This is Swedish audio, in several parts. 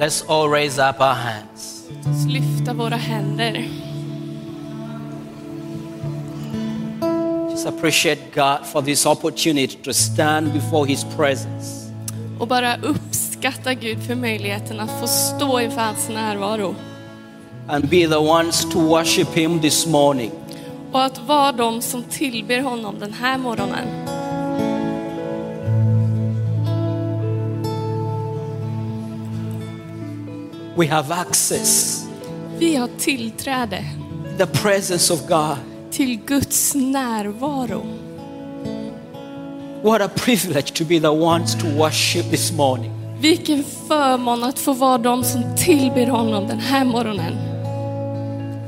Let's all raise up our hands. Lyfta våra händer. Just appreciate God for this opportunity to stand before his presence. Och bara uppskatta Gud för möjligheten att få stå inför hans närvaro. And be the ones to worship him this morning. Och att vara de som tillber honom den här morgonen. We have access. Vi har tillträde. The presence of God. Till Guds närvaro. What a privilege to be the ones to worship this morning. Vilken förmån att få vara de som tillber honom den här morgonen.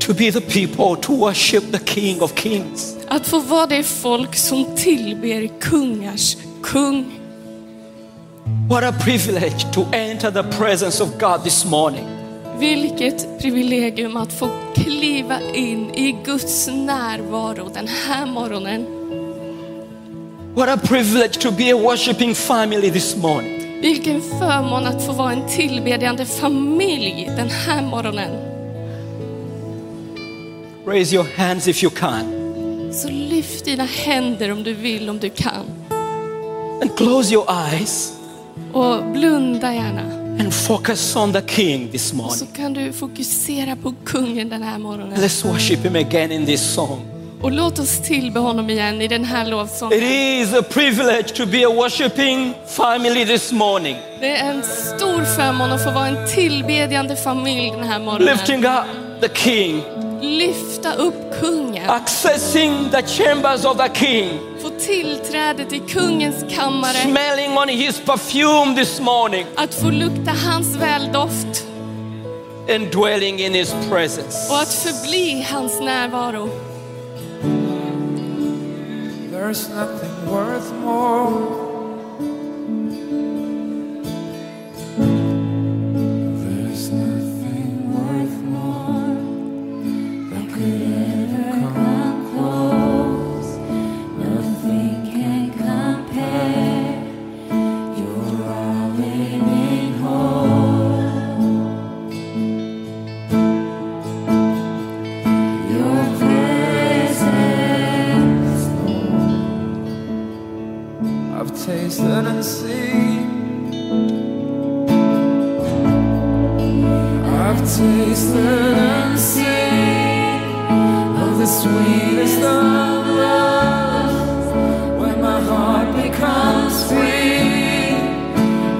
To be the people to worship the King of Kings. Att få vara det folk som tillber kungars kung. What a privilege to enter the presence of God this morning. Vilket privilegium att få kliva in i Guds närvaro den här morgonen. What a privilege to be a worshiping family this morning. Vilken förmån att få vara en tillbedjande familj den här morgonen. Raise your hands if you can. Så lyft dina händer om du vill, om du kan. And close your eyes. Och blunda gärna. And focus on the King this morning. Så kan du fokusera på kungen den här morgonen. Let's worship him again in this song. Och låt oss tillbe honom igen i den här lovsången. It is a privilege to be a worshiping family this morning. Det är en stor förmån att få vara en tillbedjande familj den här morgonen. Lifting up the King. Lyfta upp kungen. Accessing the chambers of the King. Få tillträde till kungens kammare. Smelling on his perfume this morning. Att få lukta hans väldoft. And dwelling in his presence. Och att förbli hans närvaro. There's nothing worth more and see. I've tasted and seen of the sweetest of love, when my heart becomes free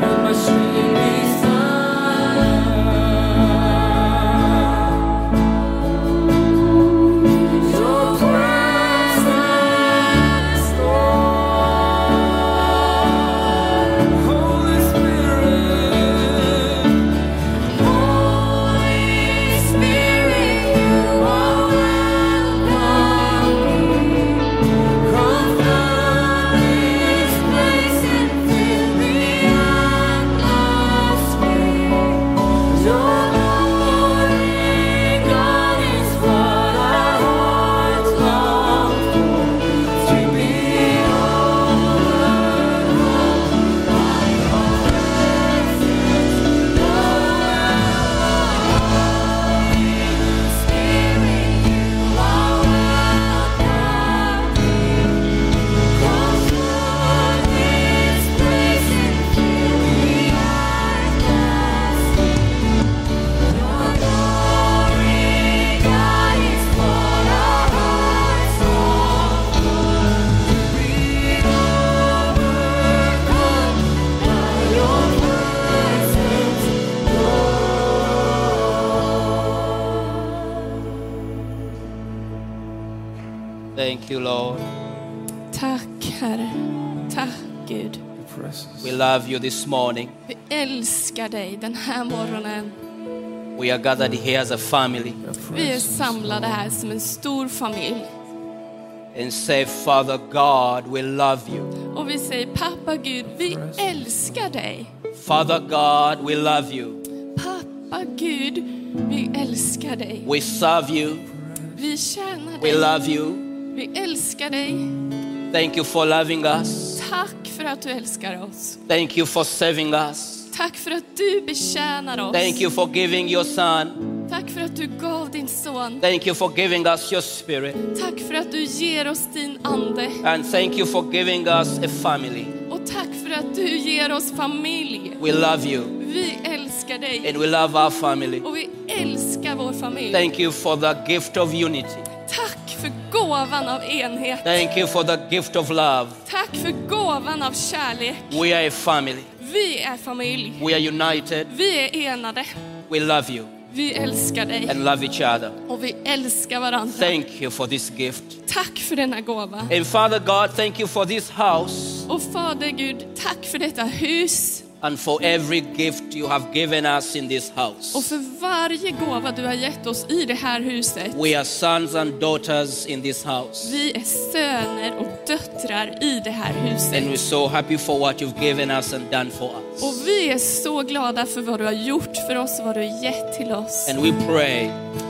and my stream is Tack Herre, tack Gud. We love you this morning. Vi älskar dig den här morgonen. We are gathered here as a family. Vi är samlade här som en stor familj. And say, Father God, we love you. Och vi säger, pappa Gud, vi älskar dig. Father God, we love you. Pappa Gud, vi älskar dig. We serve you. Vi tjänar dig. We love you. Vi älskar dig. Thank you for loving us. Tack för att du älskar oss. Thank you for serving us. Tack för att du betjänar oss. Thank you for giving your son. Tack för att du gav din son. Thank you for giving us your spirit. Tack för att du ger oss din ande. And thank you for giving us a family. Och tack för att du ger oss familj. We love you. Vi älskar dig. And we love our family. Och vi älskar vår familj. Thank you for the gift of unity. Tack för gåvan av enhet. Thank you for the gift of love. Tack för gåvan av kärlek. We are a family. Vi är familj. We are united. Vi är enade. We love you. Vi älskar dig. And love each other. Och vi älskar varandra. Thank you for this gift. Tack för denna gåva. And Father God, thank you for this house. Och Fader Gud, tack för detta hus. And for every gift you have given us in this house. Och för varje gåva du har gett oss i det här huset. We are sons and daughters in this house. Vi är söner och döttrar i det här huset. And we're so happy for what you've given us and done for us. Och vi är så glada för vad du har gjort för oss och vad du har gett till oss. And we pray.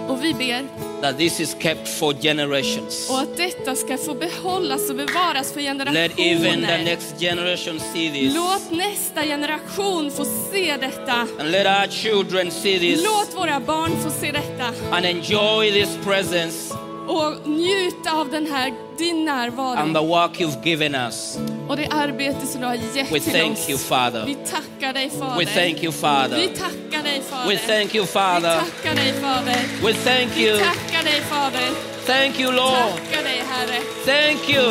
Och vi ber that this is kept for generations. Och att detta ska få behållas och bevaras för generationer. Let even the next generation see this. Låt nästa generation få se detta. And let our children see this. Låt våra barn få se detta. And enjoy this presence. Och njuta av den här din närvaro. And the work you've given us. Och det arbete som du har gett oss. We thank you, Father. Vi tackar dig, Fader. We thank you, Father. Vi tackar dig, Fader. We thank you, Father. Vi tackar dig, Fader. We thank you. Vi tackar dig, Fader. Thank you, Lord. Tackar dig, Herre. Thank you.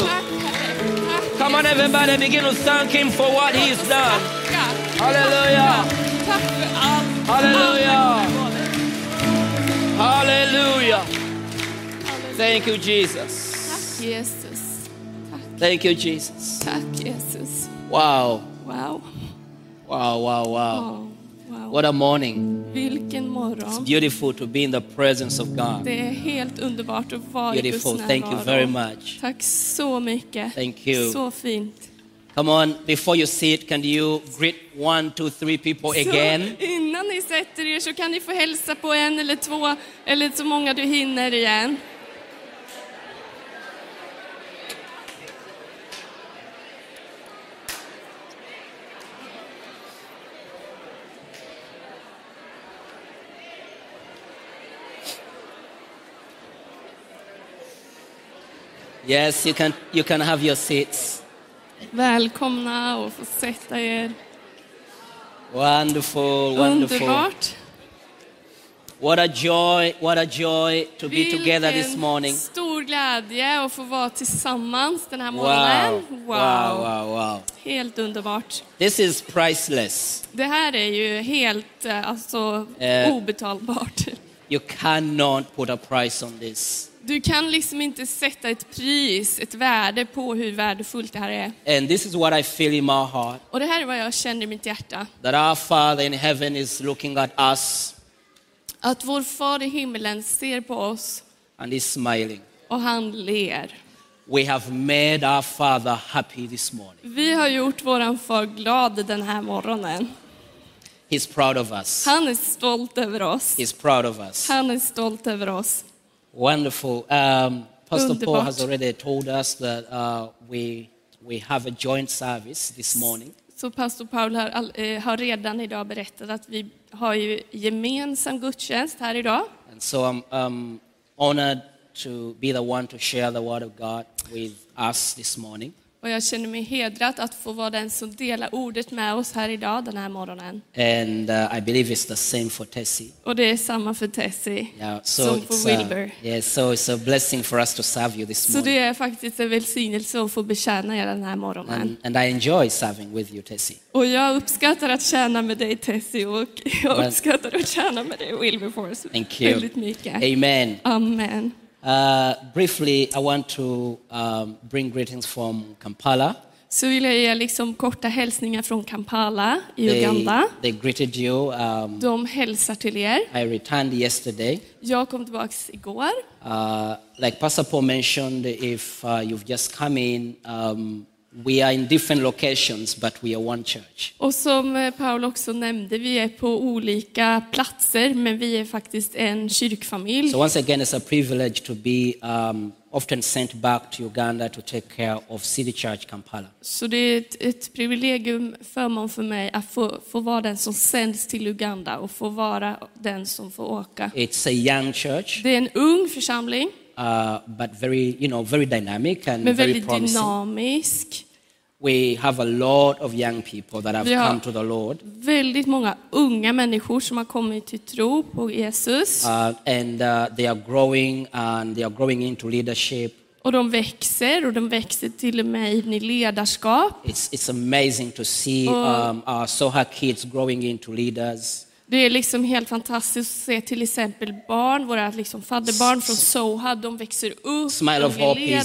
Come on, everybody, begin to thank him for what he has done. Hallelujah. Tack för allt. Hallelujah. Hallelujah. Thank you, Jesus. Tack, Jesus. Tack. Thank you, Jesus. Tack, Jesus. Wow. Wow. Wow, wow, wow. Wow. What a morning. Vilken morgon. It's beautiful to be in the presence of God. Det är helt underbart att vara i Guds närvaro. Thank you very much. Tack så mycket. Thank you. Så fint. Come on, before you sit, can you greet 1, 2, 3 people again? Så innan ni sätter er så kan ni få hälsa på en eller två eller så många du hinner igen. Yes, you can have your seats. Välkomna och få sätta er. Wonderful, wonderful. Underbart. What a joy to be together this morning. Vilken stor glädje att få vara tillsammans den här morgonen. Wow, wow, wow, wow. Helt underbart. This is priceless. Det här är ju helt alltså obetalbart. You cannot put a price on this. Du kan liksom inte sätta ett pris, ett värde på hur värdefullt det här är. And this is what I feel in my heart. Och det här är vad jag känner i mitt hjärta. That our Father in heaven is looking at us. Att vår far i himlen ser på oss. And he's smiling. Och han ler. We have made our Father happy this morning. Vi har gjort våran far glad den här morgonen. He's proud of us. Han är stolt över oss. He's proud of us. Han är stolt över oss. Wonderful. Pastor Underbart. Paul has already told us that we have a joint service this morning. Så Pastor Paul har redan idag berättat att vi har ju gemensam gudstjänst här idag. And so I'm honored to be the one to share the word of God with us this morning. Och jag känner mig hedrad att få vara den som delar ordet med oss här idag den här morgonen. And I believe it's the same for Tessie. Och det är samma för Tessie. Yeah, so som för Wilbur. Yes, so it's a blessing for us to serve you this morning. Så det är faktiskt en välsignelse att få betjäna er den här morgonen. And I enjoy serving with you, Tessie. Och jag uppskattar att tjäna med dig, Tessie, och jag uppskattar att tjäna med dig, Wilbur. Thank you. Väldigt mycket. Amen. Amen. Briefly, I want to bring greetings from Kampala. Så vill jag ge liksom korta hälsningar från Kampala i Uganda. They greeted you. De hälsar till er. I returned yesterday. Jag kom tillbaka igår. Like Pastor Paul mentioned, if you've just come in, we are in different locations, but we are one church. Och som Paul också nämnde, vi är på olika platser, men vi är faktiskt en kyrkfamilj. So once again, it's a privilege to be often sent back to Uganda to take care of City Church Kampala. Så det är ett privilegium, förmån för mig att få vara den som sänds till Uganda och få vara den som får åka. It's a young church. Det är en ung församling. But very, very dynamic and very promising. Dynamisk. We have a lot of young people that have come to the Lord. Väldigt många unga människor som har kommit till tro på Jesus. And they are growing and they are growing into leadership. Och de växer till och med in i ledarskap. It's amazing to see our Soha kids growing into leaders. Det är liksom helt fantastiskt att se till exempel barn, våra liksom fadderbarn från Soha, de växer upp. Smile of Hope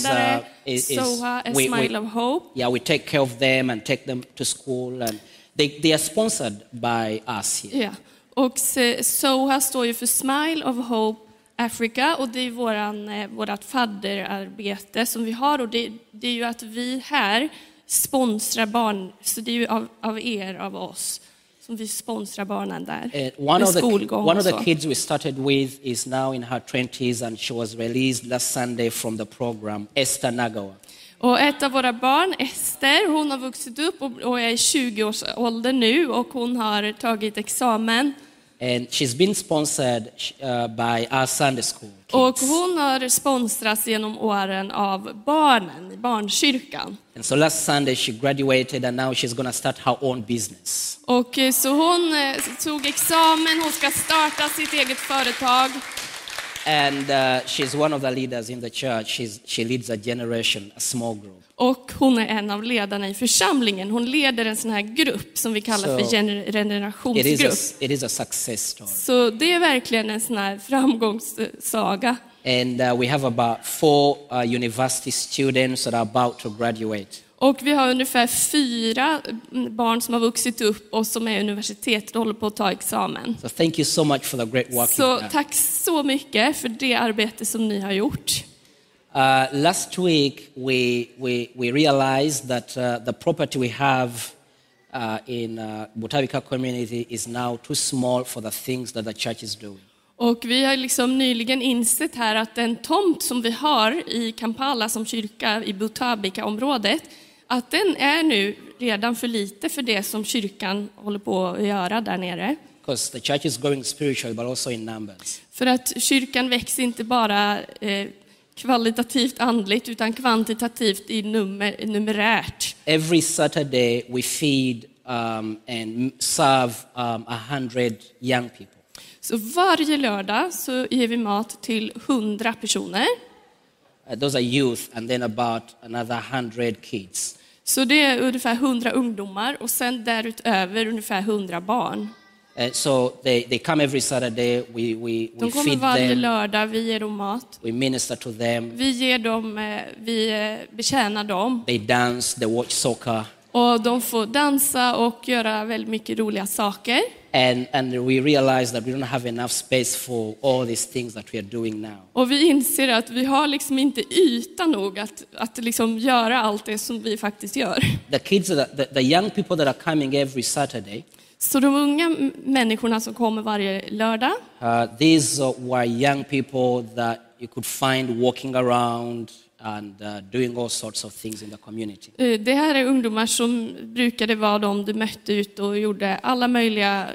is Soha and Smile of Hope. Yeah, we take care of them and take them to school and they are sponsored by us here. Yeah. Och Soha står ju för Smile of Hope Africa, och det är vårat fadderarbete som vi har, och det är ju att vi här sponsrar barn, så det är ju av oss. Som vi sponsrar barnen där. One of the kids we started with is now in her 20s and she was released last Sunday from the program, Esther Nagawa. Och ett av våra barn, Esther, hon har vuxit upp och är i 20-årsåldern nu och hon har tagit examen. And she's been sponsored by our Sunday school kids. Och hon har sponsrats genom åren av barnen i barnkyrkan. And so last Sunday she graduated and now she's going to start her own business. Och så hon tog examen, hon ska starta sitt eget företag. And she's one of the leaders in the church. She leads a generation, a small group. Och hon är en av ledarna i församlingen. Hon leder en sån här grupp som vi kallar för generationsgrupp. It is a success story. Så det är verkligen en sån här framgångssaga. And we have about 4 university students that are about to graduate. Och vi har ungefär 4 barn som har vuxit upp och som är i universitetet och håller på att ta examen. So thank you so much for the great work. Så tack så mycket för det arbete som ni har gjort. Last week we realized that the property we have in Butabika community is now too small for the things that the church is doing. Och vi har liksom nyligen insett här att den tomt som vi har i Kampala som kyrka i Butabika-området, att den är nu redan för lite för det som kyrkan håller på att göra där nere. Because the church is growing spiritually but also in numbers. För att kyrkan växer inte bara kvalitativt andligt utan kvantitativt i numerärt. Every Saturday we feed and serve 100 young people. Så varje lördag så ger vi mat till 100 personer. Those are youth and then about another 100 kids. Så det är ungefär 100 ungdomar och sen därutöver ungefär 100 barn. So they come every Saturday, we feed them. Varje lördag, vi ger dem mat. We minister to them. Vi betjänar dem. They dance, they watch soccer. Och de får dansa och göra väldigt mycket roliga saker. And we realize that we don't have enough space for all these things that we are doing now. Och vi inser att vi har liksom inte yta nog att liksom göra allt det som vi faktiskt gör. The kids, the young people that are coming every Saturday. Så de unga människorna som kommer varje lördag. These were young people that you could find walking around and doing all sorts of things in the community. Det här är ungdomar som brukade vara de du mötte ut och gjorde alla möjliga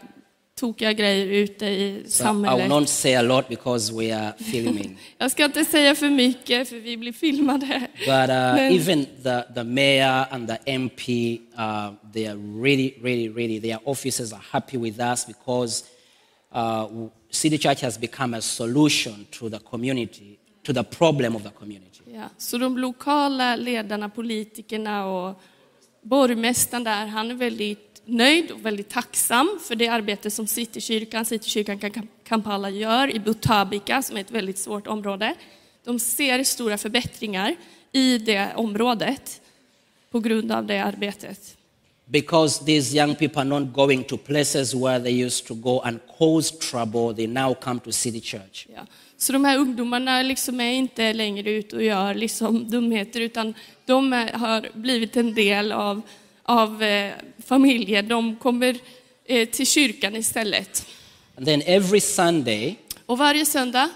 tokiga grejer ute i samhället. I will not say a lot because we are filming. Jag ska inte säga för mycket för vi blir filmade. But even the mayor and the MP, they are really their officers are happy with us because City Church has become a solution to the community, to the problem of the community. Ja, så de lokala ledarna, politikerna och borgmästaren där, han är väldigt nöjd och väldigt tacksam för det arbete som Citykyrkan Kampala gör i Butabika som är ett väldigt svårt område. De ser stora förbättringar i det området på grund av det arbetet. Because these young people are not going to places where they used to go and cause trouble, they now come to City Church. Ja. Så de här ungdomarna liksom är inte längre ute och gör liksom dumheter utan de har blivit en del av familjer. De kommer till kyrkan istället. And then every Sunday, Och varje söndag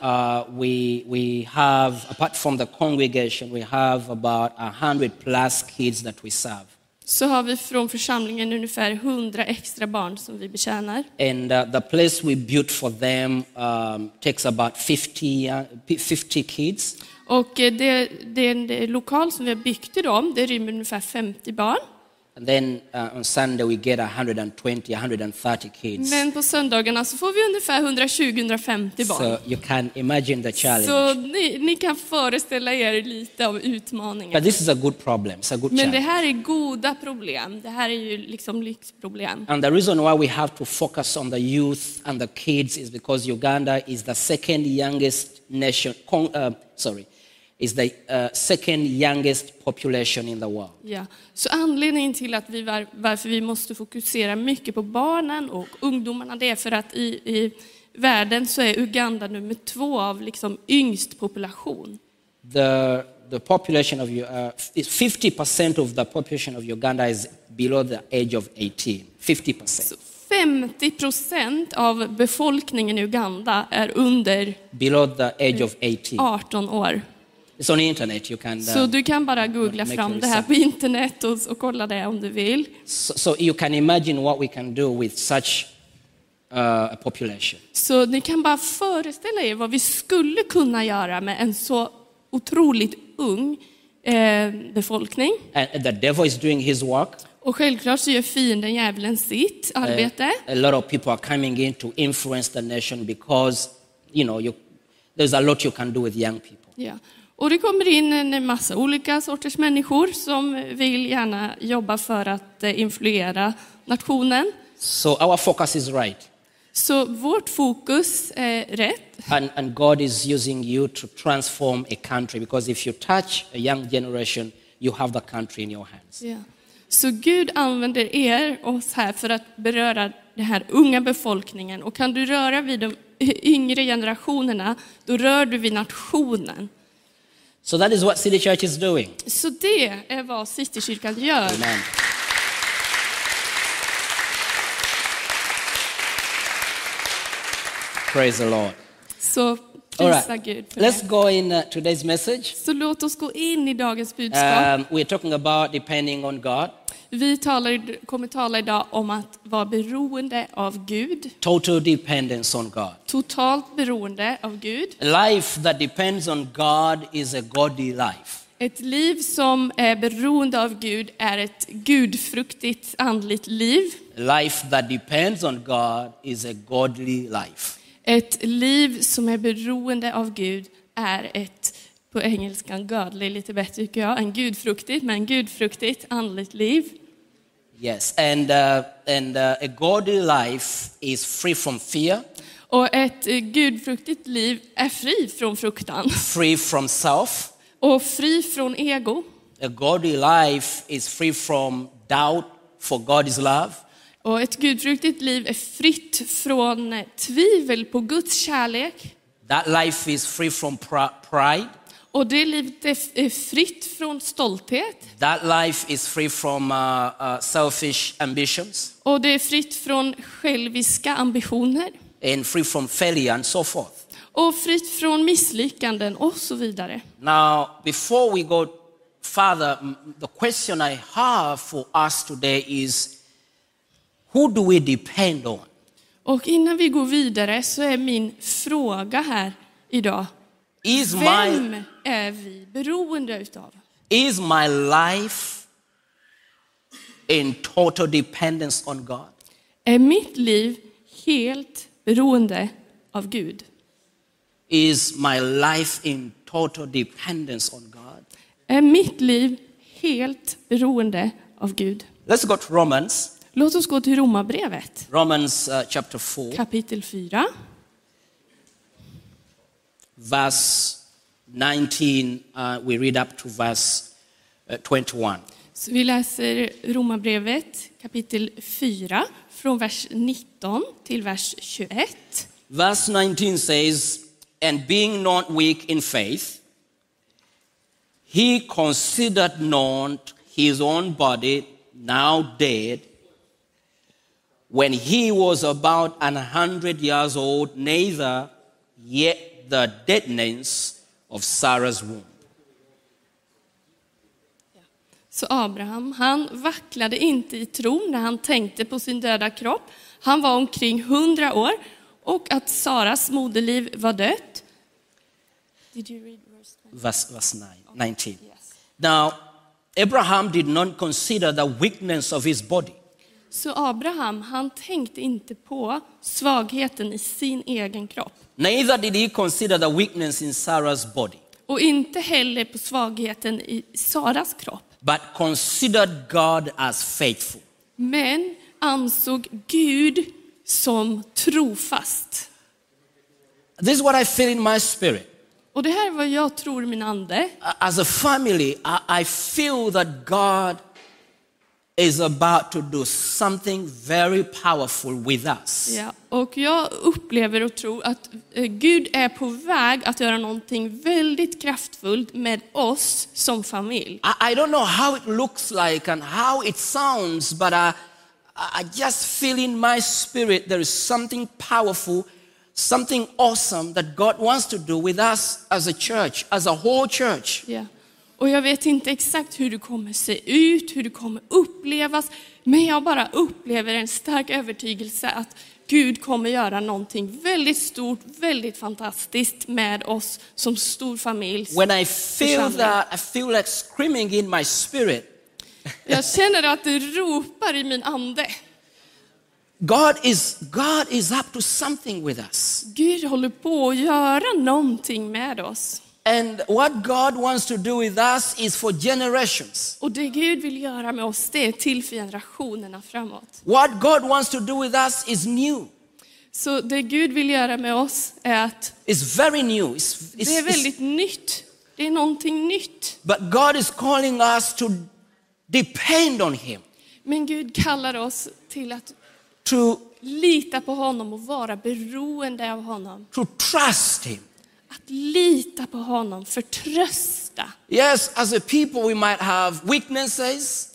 we have, apart from the congregation, we have about 100 plus kids that we serve. Så har vi från församlingen ungefär 100 extra barn som vi betjänar. And the place we built for them takes about 50 kids. Och det är en lokal som vi har byggt till dem, det rymmer ungefär 50 barn. And then on Sunday we get 120-130 kids. Men på söndagarna så får vi ungefär 120-150 barn. So you can imagine the challenge. Så ni kan föreställa er lite av utmaningen. But this is a good problem. It's a good challenge. Men det här är goda problem. Det här är ju liksom lyxproblem. And the reason why we have to focus on the youth and the kids is because Uganda is the second youngest nation. Is the second youngest population in the world. Ja, så anledningen till att varför vi måste fokusera mycket på barnen och ungdomarna, det är för att i världen så är Uganda nummer 2 av liksom yngst population. The population of 50% of the population of Uganda is below the age of 18. 50%. So, 50% av befolkningen i Uganda är under below the age of 18 år. It's on the internet, you can. Så du kan bara googla fram det här på internet och kolla det om du vill. So you can imagine what we can do with such a population. Så ni kan bara föreställa er vad vi skulle kunna göra med en så otroligt ung befolkning. And the devil is doing his work. Och självklart så gör fienden, djävulen, sitt arbete. A lot of people are coming in to influence the nation because there's a lot you can do with young people. Yeah. Och det kommer in en massa olika sorters människor som vill gärna jobba för att influera nationen. So our focus is right. Så vårt fokus är rätt. And God is using you to transform a country, because if you touch a young generation, you have the country in your hands. Yeah. Så Gud använder oss här för att beröra den här unga befolkningen. Och kan du röra vid de yngre generationerna, då rör du vid nationen. So that is what City Church is doing. Så det är vad Citykyrkan gör. Amen. Praise the Lord. Så prisa Gud för det. Let's go in today's message. Så låt oss gå in i dagens budskap. We're talking about depending on God. Vi kommer tala idag om att vara beroende av Gud. Total dependence on God. Totalt beroende av Gud. A life that depends on God is a godly life. Ett liv som är beroende av Gud är ett gudfruktigt andligt liv. A life that depends on God is a godly life. Ett liv som är beroende av Gud är ett, på engelskan godly, lite bättre tycker jag, en gudfruktigt, men gudfruktigt andligt liv. Yes, and a godly life is free from fear. Och ett gudfruktigt liv är fri från fruktan. Free from self. Och fri från ego. A godly life is free from doubt, for God is love. Och ett gudfruktigt liv är fritt från tvivel på Guds kärlek. That life is free from pride. Och det livet är fritt från stolthet. That life is free from selfish ambitions. Och det är fritt från själviska ambitioner. And free from failure and so forth. Och fritt från misslyckanden och så vidare. Now, before we go further, the question I have for us today is, who do we depend on? Och innan vi går vidare så är min fråga här idag. Vem är vi beroende utav? Is my life in total dependence on God? Är mitt liv helt beroende av Gud? Is my life in total dependence on God? Är mitt liv helt beroende av Gud? Let's go to Romans. Låt oss gå till Romarbrevet. Romans chapter 4. Kapitel 4. Verse 19, we read up to verse 21. Så vi läser Romarbrevet kapitel 4 från vers 19 till vers 21. Verse 19 says, and being not weak in faith, he considered not his own body now dead, when he was about 100 years old, neither yet the deadness of Sarah's womb. Så Abraham, han vacklade inte i tron när han tänkte på sin döda kropp. Han var omkring 100 år och att Saras moderliv var dött. Did you read verse 19? Yes. Now, Abraham did not consider the weakness of his body. Så Abraham, han tänkte inte på svagheten i sin egen kropp. Neither did he consider the weakness in Sarah's body. Och inte heller på svagheten i Saras kropp. But considered God as faithful. Men ansåg Gud som trofast. This is what I feel in my spirit. Och det här är vad jag tror i min ande. As a family, I feel that God is about to do something very powerful with us. Ja, och jag upplever och tror att Gud är på väg att göra någonting väldigt kraftfullt med oss som familj. I don't know how it looks like and how it sounds, but I just feel in my spirit there is something powerful, something awesome that God wants to do with us as a church, as a whole church. Ja. Och jag vet inte exakt hur du kommer se ut, hur du kommer upplevas. Men jag bara upplever en stark övertygelse att Gud kommer göra någonting väldigt stort, väldigt fantastiskt med oss som stor familj. When I feel that, I feel like screaming in my spirit. Jag känner att det ropar i min ande. God is up to something with us. Gud håller på att göra någonting med oss. And what God wants to do with us is for generations. Och det Gud vill göra med oss, det är till för generationerna framåt. What God wants to do with us is new. Så det Gud vill göra med oss är att it's very new. Det är väldigt nytt. Det är någonting nytt. But God is calling us to depend on him. Men Gud kallar oss till att lita på honom och vara beroende av honom. To trust him. Att lita på honom, förtrösta. Yes, as a people we might have weaknesses.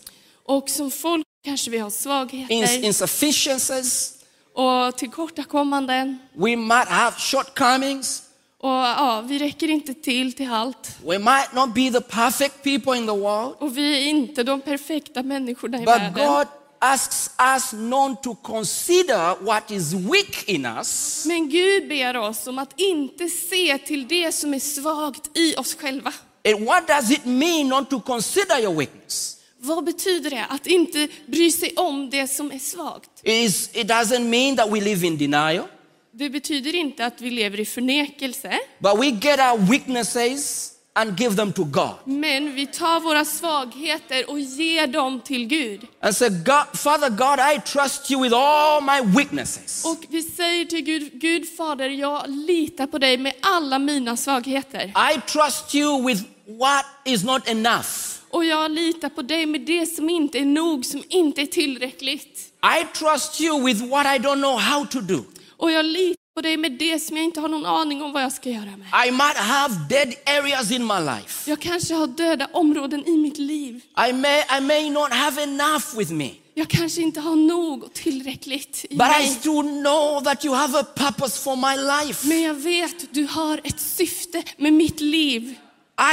Och som folk kanske vi har svagheter. Insufficiencies. Och tillkortakommanden. We might have shortcomings. Och ja, vi räcker inte till allt. We might not be the perfect people in the world. Och vi är inte de perfekta människorna i världen. But God asks us not to consider what is weak in us. Men Gud ber oss om att inte se till det som är svagt i oss själva. And what does it mean not to consider your weakness? Vad betyder det att inte bry sig om det som är svagt? It doesn't mean that we live in denial. Det betyder inte att vi lever i förnekelse. But we get our weaknesses and give them to God. Men vi tar våra svagheter och ger dem till Gud. And say, God, Father God, I trust you with all my weaknesses. Och vi säger till Gud Fader, jag litar på dig med alla mina svagheter. I trust you with what is not enough. Och jag litar på dig med det som inte är nog, som inte är tillräckligt. I trust you with what I don't know how to do. Och jag litar på det med det som jag inte har någon aning om vad jag ska göra med. I might have dead areas in my life. Jag kanske har döda områden i mitt liv. I may not have enough with me. Jag kanske inte har nog och tillräckligt i mig. But I do know that you have a purpose for my life. Men jag vet du har ett syfte med mitt liv.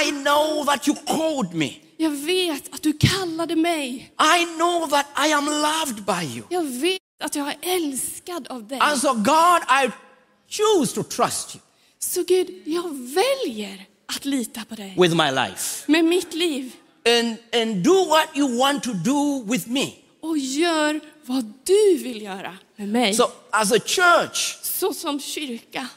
I know that you called me. Jag vet att du kallade mig. I know that I am loved by you. Jag vet att jag är älskad av dig. And so God, I choose to trust you. Så Gud, jag väljer att lita på dig. With my life. Med mitt liv. And do what you want to do with me. Och gör vad du vill göra med mig. So as a church. Så som kyrka.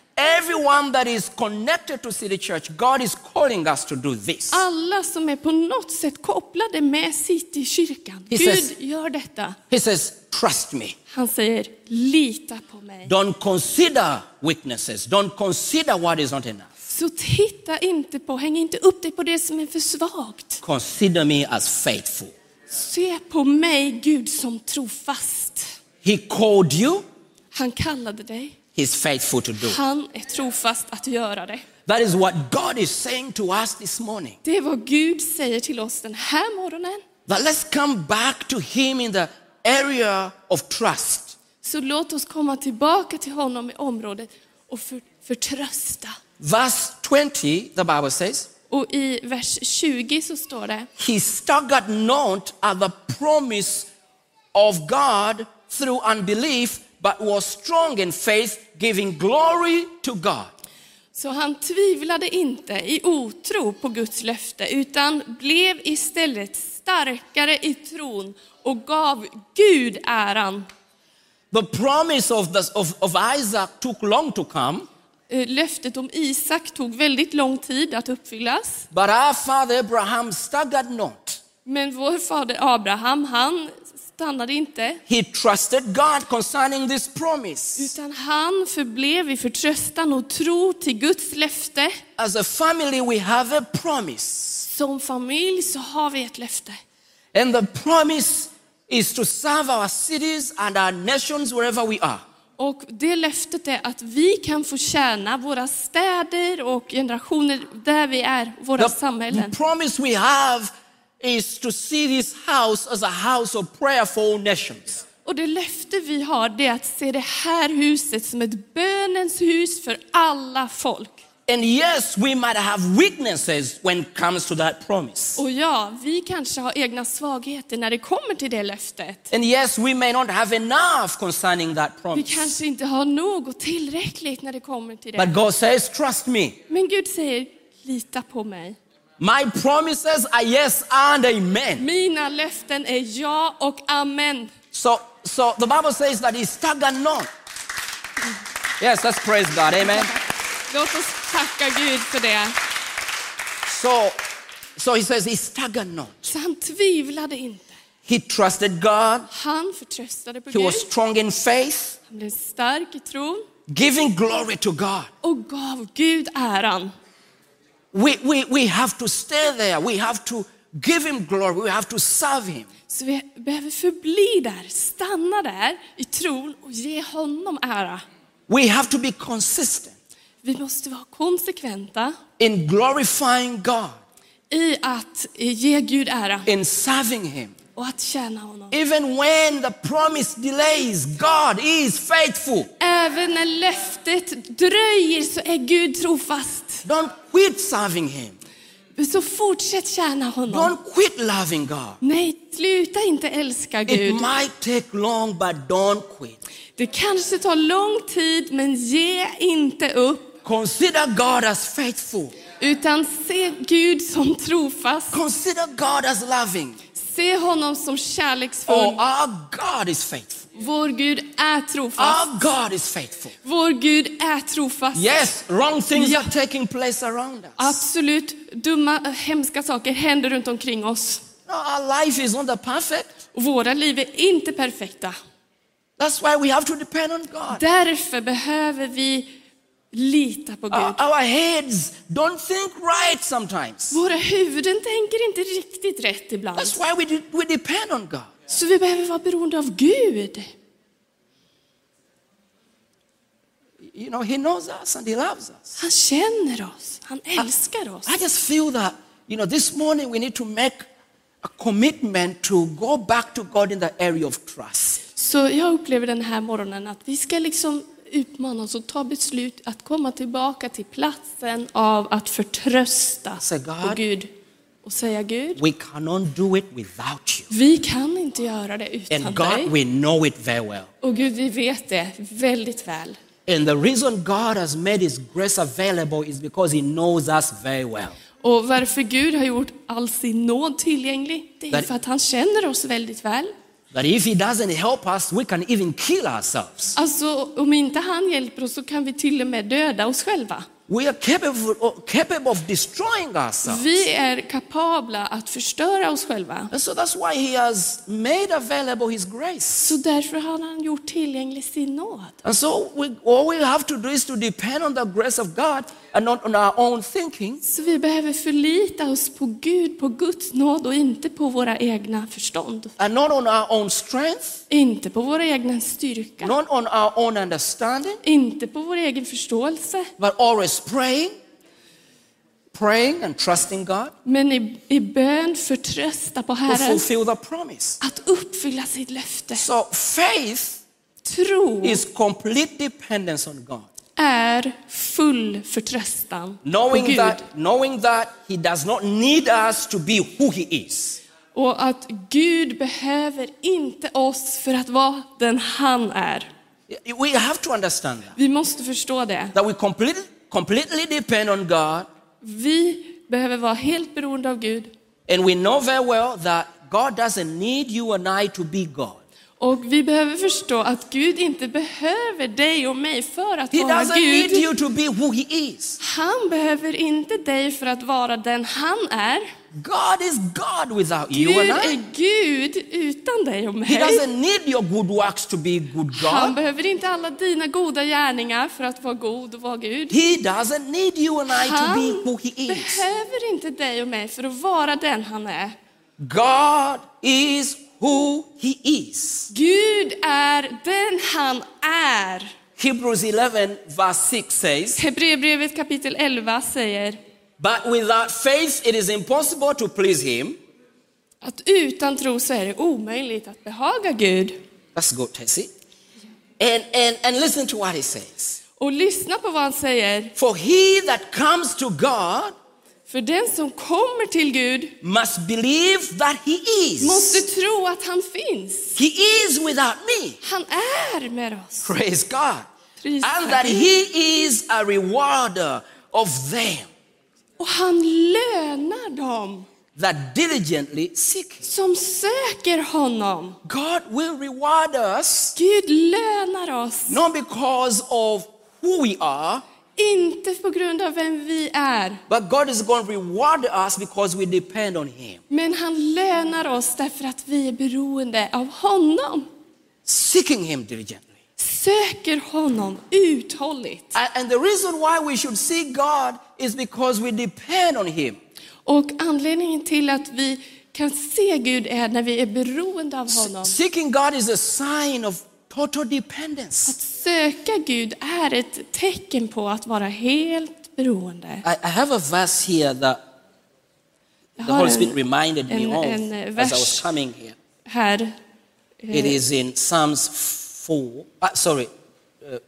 Everyone that is connected to City Church, God is calling us to do this. Alla som är på något sätt kopplade med City kyrkan. Gud gör detta. He says, trust me. Han säger, lita på mig. Don't consider weaknesses. Don't consider what is not enough. Så titta inte på, häng inte upp dig på det som är för svagt. Consider me as faithful. Se på mig, Gud, som trofast. He called you. Han kallade dig. He's faithful to do. Han är trofast att göra det. That is what God is saying to us this morning. Det är vad Gud säger till oss den här morgonen. That let's come back to him in the area of trust. Så låt oss komma tillbaka till honom i området och förtrösta. Verse 20, the Bible says. Och i vers 20 så står det. He staggered not at the promise of God through unbelief, but was strong in faith, giving glory to God. Så han tvivlade inte i otro på Guds löfte, utan blev istället starkare i tron och gav Gud äran. The promise of Isaac took long to come. Löftet om Isak tog väldigt lång tid att uppfyllas. But our father Abraham staggered not. Men vår fader Abraham, han stannade inte. He trusted God concerning this promise. Utan han förblev i förtröstan och tro till Guds löfte. As a family we have a promise. Som familj så har vi ett löfte. And the promise is to serve our cities and our nations wherever we are. Och det löftet är att vi kan få tjäna våra städer och generationer där vi är, våra samhällen. The promise we have is to see this house as a house of prayer for nations. Och det löfte vi har, det är att se det här huset som ett bönens hus för alla folk. And yes, we might have weaknesses when it comes to that promise. Och ja, vi kanske har egna svagheter när det kommer till det löftet. And yes, we may not have enough concerning that promise. Vi kanske inte har något tillräckligt när det kommer till det. But God says, trust me. Men Gud säger, lita på mig. My promises are yes and amen. Mina löften är ja och amen. So the Bible says that he staggered not. Yes, let's praise God. Amen. Låt oss tacka Gud för det. So he says he staggered not. Så han tvivlade inte. He trusted God. Han förtröstade på Gud. He was strong in faith. Han blev stark i tron. Giving glory to God. Och gav Gud äran. We have to stay there. We have to give him glory. We have to serve him. Så vi behöver förbli där, stanna där i tron och ge honom ära. We have to be consistent. Vi måste vara konsekventa in glorifying God, i att ge Gud ära, in serving him, och att tjäna honom. Even when the promise delays, God is faithful. Även när löftet dröjer så är Gud trofast. Don't quit serving him. Så fortsätt tjäna honom. Don't quit loving God. Nej, sluta inte älska Gud. It might take long, but don't quit. Det kanske tar lång tid, men ge inte upp. Consider God as faithful. Utan se Gud som trofast. Consider God as loving. Se honom som kärleksfull. Oh, our God is faithful. Vår Gud är trofast. Our God is faithful. Vår Gud är trofast. Yes, wrong things are taking place around us. Absolut, dumma, hemska saker händer runt omkring oss. No, our life is not perfect. Våra liv är inte perfekta. That's why we have to depend on God. Därför behöver vi lita på Gud. Our heads don't think right sometimes. Våra huvuden tänker inte riktigt rätt ibland. That's why we depend on God. Så vi behöver vara beroende av Gud. You know, he knows us and he loves us. Han känner oss, han älskar oss. I just feel that, you know, this morning we need to make a commitment to go back to God in the area of trust. Så jag upplever den här morgonen att vi ska liksom utmana oss och ta beslut att komma tillbaka till platsen av att förtrösta på Gud och säga Gud, we cannot do it without you. Vi kan inte göra det utan dig. And God, we know it very well. Och Gud, vi vet det väldigt väl. And the reason God has made his grace available is because he knows us very well. Och varför Gud har gjort all sin nåd tillgänglig, det är för att han känner oss väldigt väl. That if he doesn't help us, we can even kill ourselves. Alltså, om inte han hjälper oss så kan vi till och med döda oss själva. We are capable of destroying ourselves. Vi är kapabla att förstöra oss själva. And so that's why he has made available his grace. Så därför har han gjort tillgänglig sin nåd. And so all we have to do is to depend on the grace of God and not on our own thinking. Så vi behöver förlita oss på Gud, på Guds nåd och inte på våra egna förstånd. And not on our own strength. Inte på vår egen styrka. Not on our own understanding. Inte på vår egen förståelse. But always praying and trusting God. Men i bön förtrösta på Herren. To fulfill the promise. Att uppfylla sitt löfte. So faith, tro, is complete dependence on God. är full förtröstan på Gud. Knowing that he does not need us to be who he is. Och att Gud behöver inte oss för att vara den han är. We have to understand that. Vi måste förstå det. That we completely depend on God. Vi behöver vara helt beroende av Gud. And we know very well that God doesn't need you and I to be God. Och vi behöver förstå att Gud inte behöver dig och mig för att vara Gud. He doesn't need you to be who he is. Han behöver inte dig för att vara den han är. God is God without Gud you and I. Gud är Gud utan dig och mig. He doesn't need your good works to be good God. Han behöver inte alla dina goda gärningar för att vara god och vara Gud. He doesn't need you and I to be who he is. Han behöver inte dig och mig för att vara den han är. God is who he is. Gud är den han är. Hebrews 11 verse 6 says. Hebreerbrevet kapitel 11 säger. But without faith it is impossible to please him. Att utan tro så är det omöjligt att behaga Gud. That's good, Tessie. And listen to what he says. Och lyssna på vad han säger. For he that comes to God, för den som kommer till Gud, must believe that he is. Måste tro att han finns. He is without me. Han är med oss. Praise God. Pris and that he is a rewarder of them. Och han lönar dem that diligently seek him. Som söker honom. God will reward us. Gud lönar oss. Not because of who we are. Inte på grund av vem vi är. But God is going to reward us because we depend on him. Men han lönar oss därför att vi är beroende av honom. Seeking him diligently. Söker honom uthålligt. And the reason why we should seek God is because we depend on him. Och anledningen till att vi kan se Gud är när vi är beroende av honom. Seeking God is a sign of total dependence. Att söka Gud är ett tecken på att vara helt beroende. I have a verse here that the Holy Spirit reminded me of as I was coming here. Här. It is in Psalms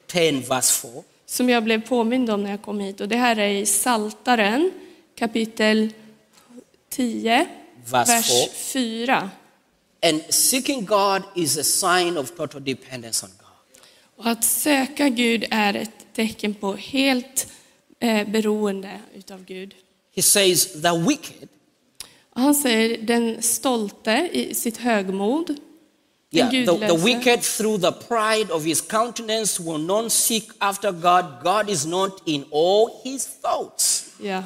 10 verse 4. Som jag blev påmind om när jag kom hit. Och det här är i Psaltaren kapitel 10 vers 4. And seeking God is a sign of total dependence on God. Och att söka Gud är ett tecken på helt beroende utav Gud. He says the wicked. Och han säger den stolte i sitt högmod. Yeah, the wicked through the pride of his countenance will not seek after God. God is not in all his thoughts. Ja. Yeah.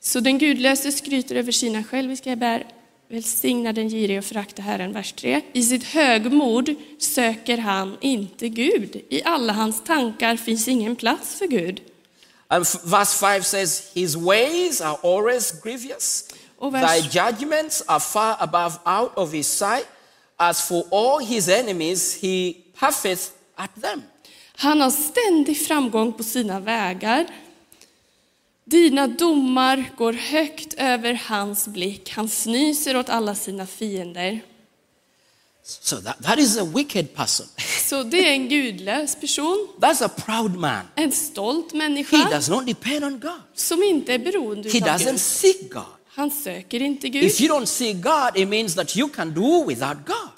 Så den gudlöse skryter över sina själviska bär. Välsigna den girige och förakta Herren, vers 3. I sitt högmod söker han inte Gud. I alla hans tankar finns ingen plats för Gud. And verse 5 says, his ways are always grievous. Thy judgments are far above out of his sight. As for all his enemies, he puffeth at them. Han har ständig framgång på sina vägar. Dina domar går högt över hans blick. Han fnyser åt alla sina fiender. So that is a wicked person. Så det är en gudlös person. That's a proud man. En stolt människa. He does not depend on God. Som inte är beroende av Gud. He doesn't seek God. Han söker inte Gud. If you don't seek God, it means that you can do without God.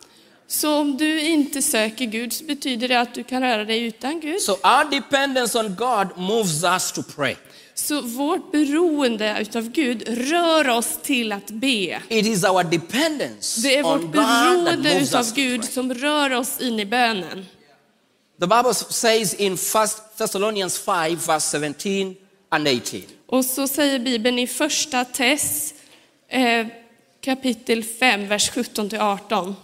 Så om du inte söker Gud så betyder det att du kan röra dig utan Gud. So our dependence on God moves us to pray. Så vårt beroende utav Gud rör oss till att be. It is our dependence. Det är vårt beroende utav Gud som rör oss in i bönen. The Bible says in 1 Thessalonians 5 verse 17 and 18. Och så säger Bibeln i första Tess kapitel 5 vers 17 till 18.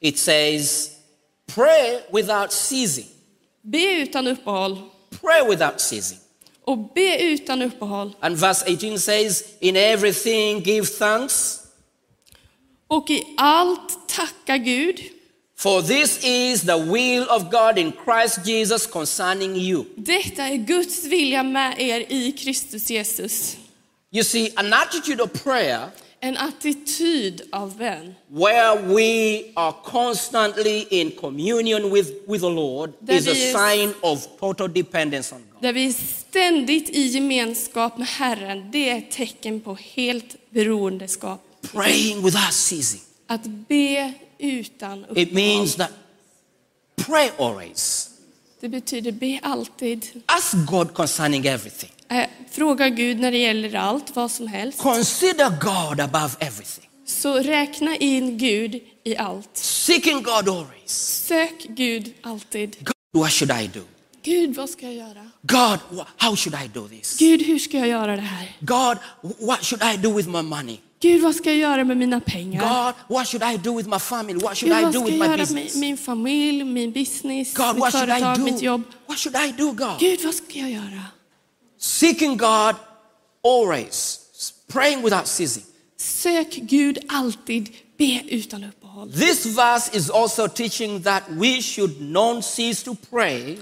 It says pray without ceasing. Be utan uppehåll. Pray without ceasing. Och be utan uppehåll. And verse 18 says, in everything give thanks. Och i allt tacka Gud. For this is the will of God in Christ Jesus concerning you. Detta är Guds vilja med er i Kristus Jesus. You see, an attitude of prayer En attityd av vän. Where we are constantly in communion with the Lord is a sign of total dependence on God. Där vi är ständigt i gemenskap med Herren, det är ett tecken på helt beroendeskap. Praying without ceasing. Att be utan uppehåll. It means that pray always. Det betyder be alltid. Ask God concerning everything. Fråga Gud när det gäller allt, vad som helst. Consider God above everything. Så räkna in Gud i allt. Seeking God always. Sök Gud alltid. God, what should I do? Gud, vad ska jag göra? God, how should I do this? Gud, hur ska jag göra det här? God, what should I do with my money? Gud, vad ska jag göra med mina pengar? God, what should I do with my family? What should Gud, I do with my business? Min familj, min business, God, mitt företag, mitt jobb. What should I do, God? Gud, vad ska jag göra? Seeking God always, praying without ceasing. Sök Gud alltid, be utan uppehåll. This verse is also teaching that we should not cease to pray.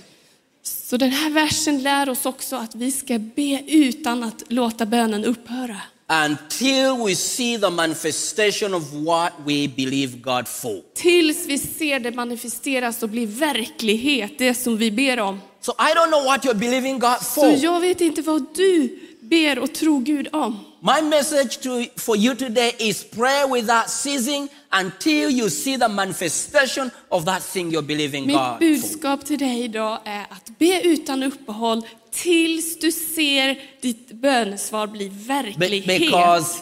Så den här versen lär oss också att vi ska be utan att låta bönen upphöra. Until we see the manifestation of what we believe God for. Tills vi ser det manifesteras och blir verklighet, det som vi ber om. So I don't know what you're believing God for. Så jag vet inte vad du ber och tror Gud om. My message for you today is pray without ceasing until you see the manifestation of that thing you're believing God for. Mitt budskap till dig idag är att be utan uppehåll tills du ser ditt bönesvar bli verklighet. Because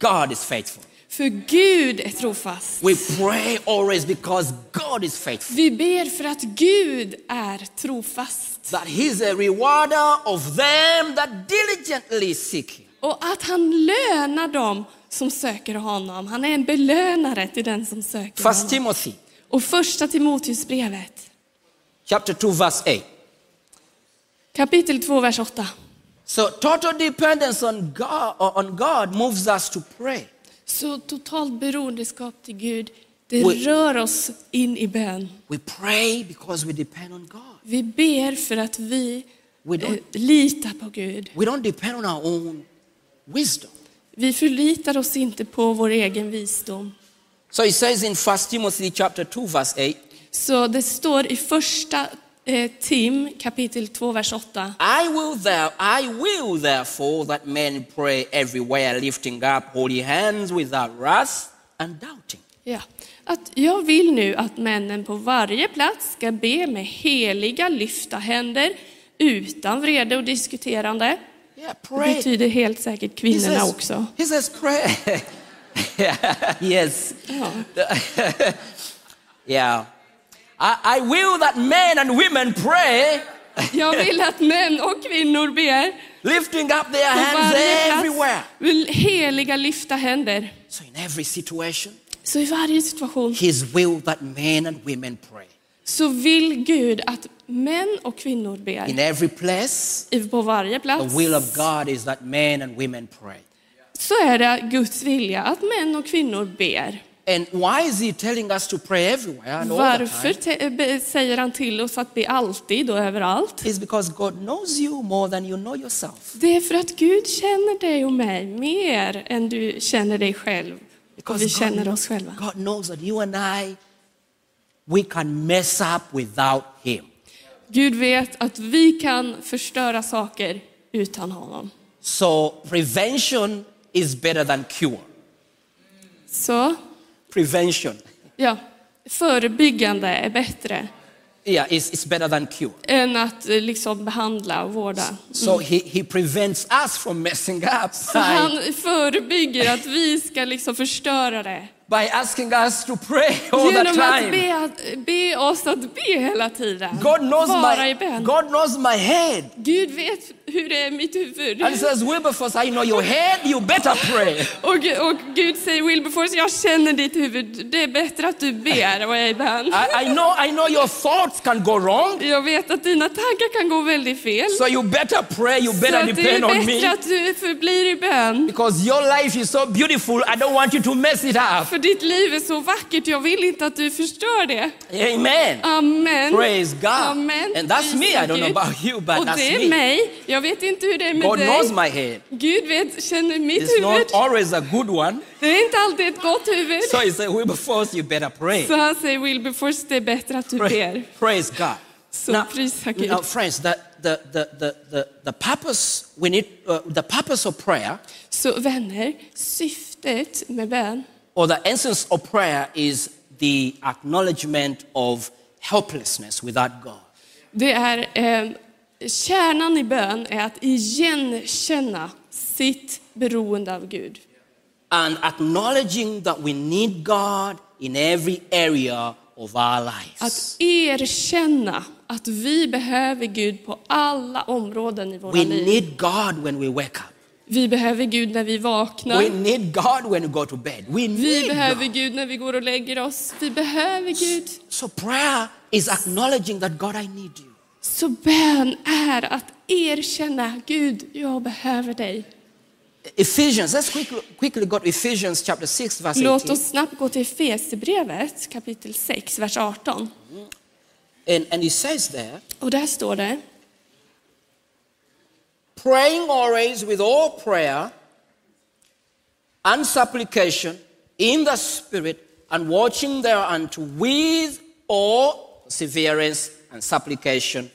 God is faithful. För Gud är trofast. We pray always because God is faithful. Vi ber för att Gud är trofast. That he is a rewarder of them that diligently seek him. Och att han lönar dem som söker honom. Han är en belönare till den som söker honom. First Timothy. Och första Timoteusbrevet. Chapter 2 verse 8. Kapitel 2 vers 8. So total dependence on God moves us to pray. Så totalt beroendeskap till Gud, det rör oss in i bön. We pray because we depend on God. Vi ber för att vi litar på Gud. We don't depend on our own wisdom. Vi förlitar oss inte på vår egen visdom. So it says in 1 Timothy chapter 2 verse 8. Så det står i första Tim kapitel 2 vers 8. I will therefore that men pray everywhere lifting up holy hands without wrath and doubting. Ja, att jag vill nu att männen på varje plats ska be med heliga lyfta händer utan vrede och diskuterande. Det betyder helt säkert kvinnorna också. He says pray. Yes. Yeah. I will that men and women pray. Jag vill att män och kvinnor ber. Lifting up their hands everywhere. Vill heliga lyfta händer. So in every situation. Så i varje situation. His will that men and women pray. Så vill Gud att män och kvinnor ber. In every place. På varje plats. The will of God is that men and women pray. Så är det Guds vilja att män och kvinnor ber. And why is he telling us to pray everywhere and all the time? Varför säger han till oss att be alltid och överallt? It's because God knows you more than you know yourself. Det är för att Gud känner dig och mig mer än du känner dig själv. Because vi känner oss själva. God knows that you and I, we can mess up without him. Gud vet att vi kan förstöra saker utan honom. So prevention is better than cure. Så prevention. Ja, förebyggande är bättre. Yeah, it's better than cure. Än att liksom behandla och vårda. So he prevents us from messing up. Så han förebygger att vi ska liksom förstöra det. By asking us to pray all the time. Genom att be oss att be hela tiden. God knows my head. Gud vet hur det är mitt huvud. And says Wilberforce, I know your head, you better pray. Och Gud säger Wilberforce, jag känner ditt huvud. Det är bättre att du ber och är bön. I know your thoughts can go wrong. Jag vet att dina tankar kan gå väldigt fel. So you better pray, you better depend on me. Så det är bättre att du förblir i bön. Because your life is so beautiful, I don't want you to mess it up. För ditt liv är så vackert, jag vill inte att du förstör det. Amen. Amen. Praise God. Amen. And that's me. I don't know about you, but that's me. Och det är mig. Jag vet inte hur det är med God dig. Knows my head. Gud känner mitt It's huvud. Not always a good one. Det är inte alltid ett gott huvud. So he said, Wilberforce, you better pray. Så han säger, Wilberforce, det är bättre att du ber. Praise God. So now, friends, the purpose we need, the purpose of prayer. So vänner, syftet med bön. Or the essence of prayer is the acknowledgement of helplessness without God. Det är kärnan i bön är att igenkänna sitt beroende av Gud. And acknowledging that we need God in every area of our lives. Att erkänna att vi behöver Gud på alla områden i våra liv. We need God when we wake up. Vi behöver Gud när vi vaknar. We need God when we go to bed. Vi behöver Gud när vi går och lägger oss. Vi behöver Gud. So prayer is acknowledging that God, I need you. Så bön är att erkänna Gud, jag behöver dig. Ephesians, let's quickly go to Ephesians chapter 6 verse 18. Låt oss snabbt gå till Efesierbrevet kapitel 6 vers 18. And it says there. Och där står det. Praying always with all prayer and supplication in the Spirit and watching thereunto with all perseverance and supplication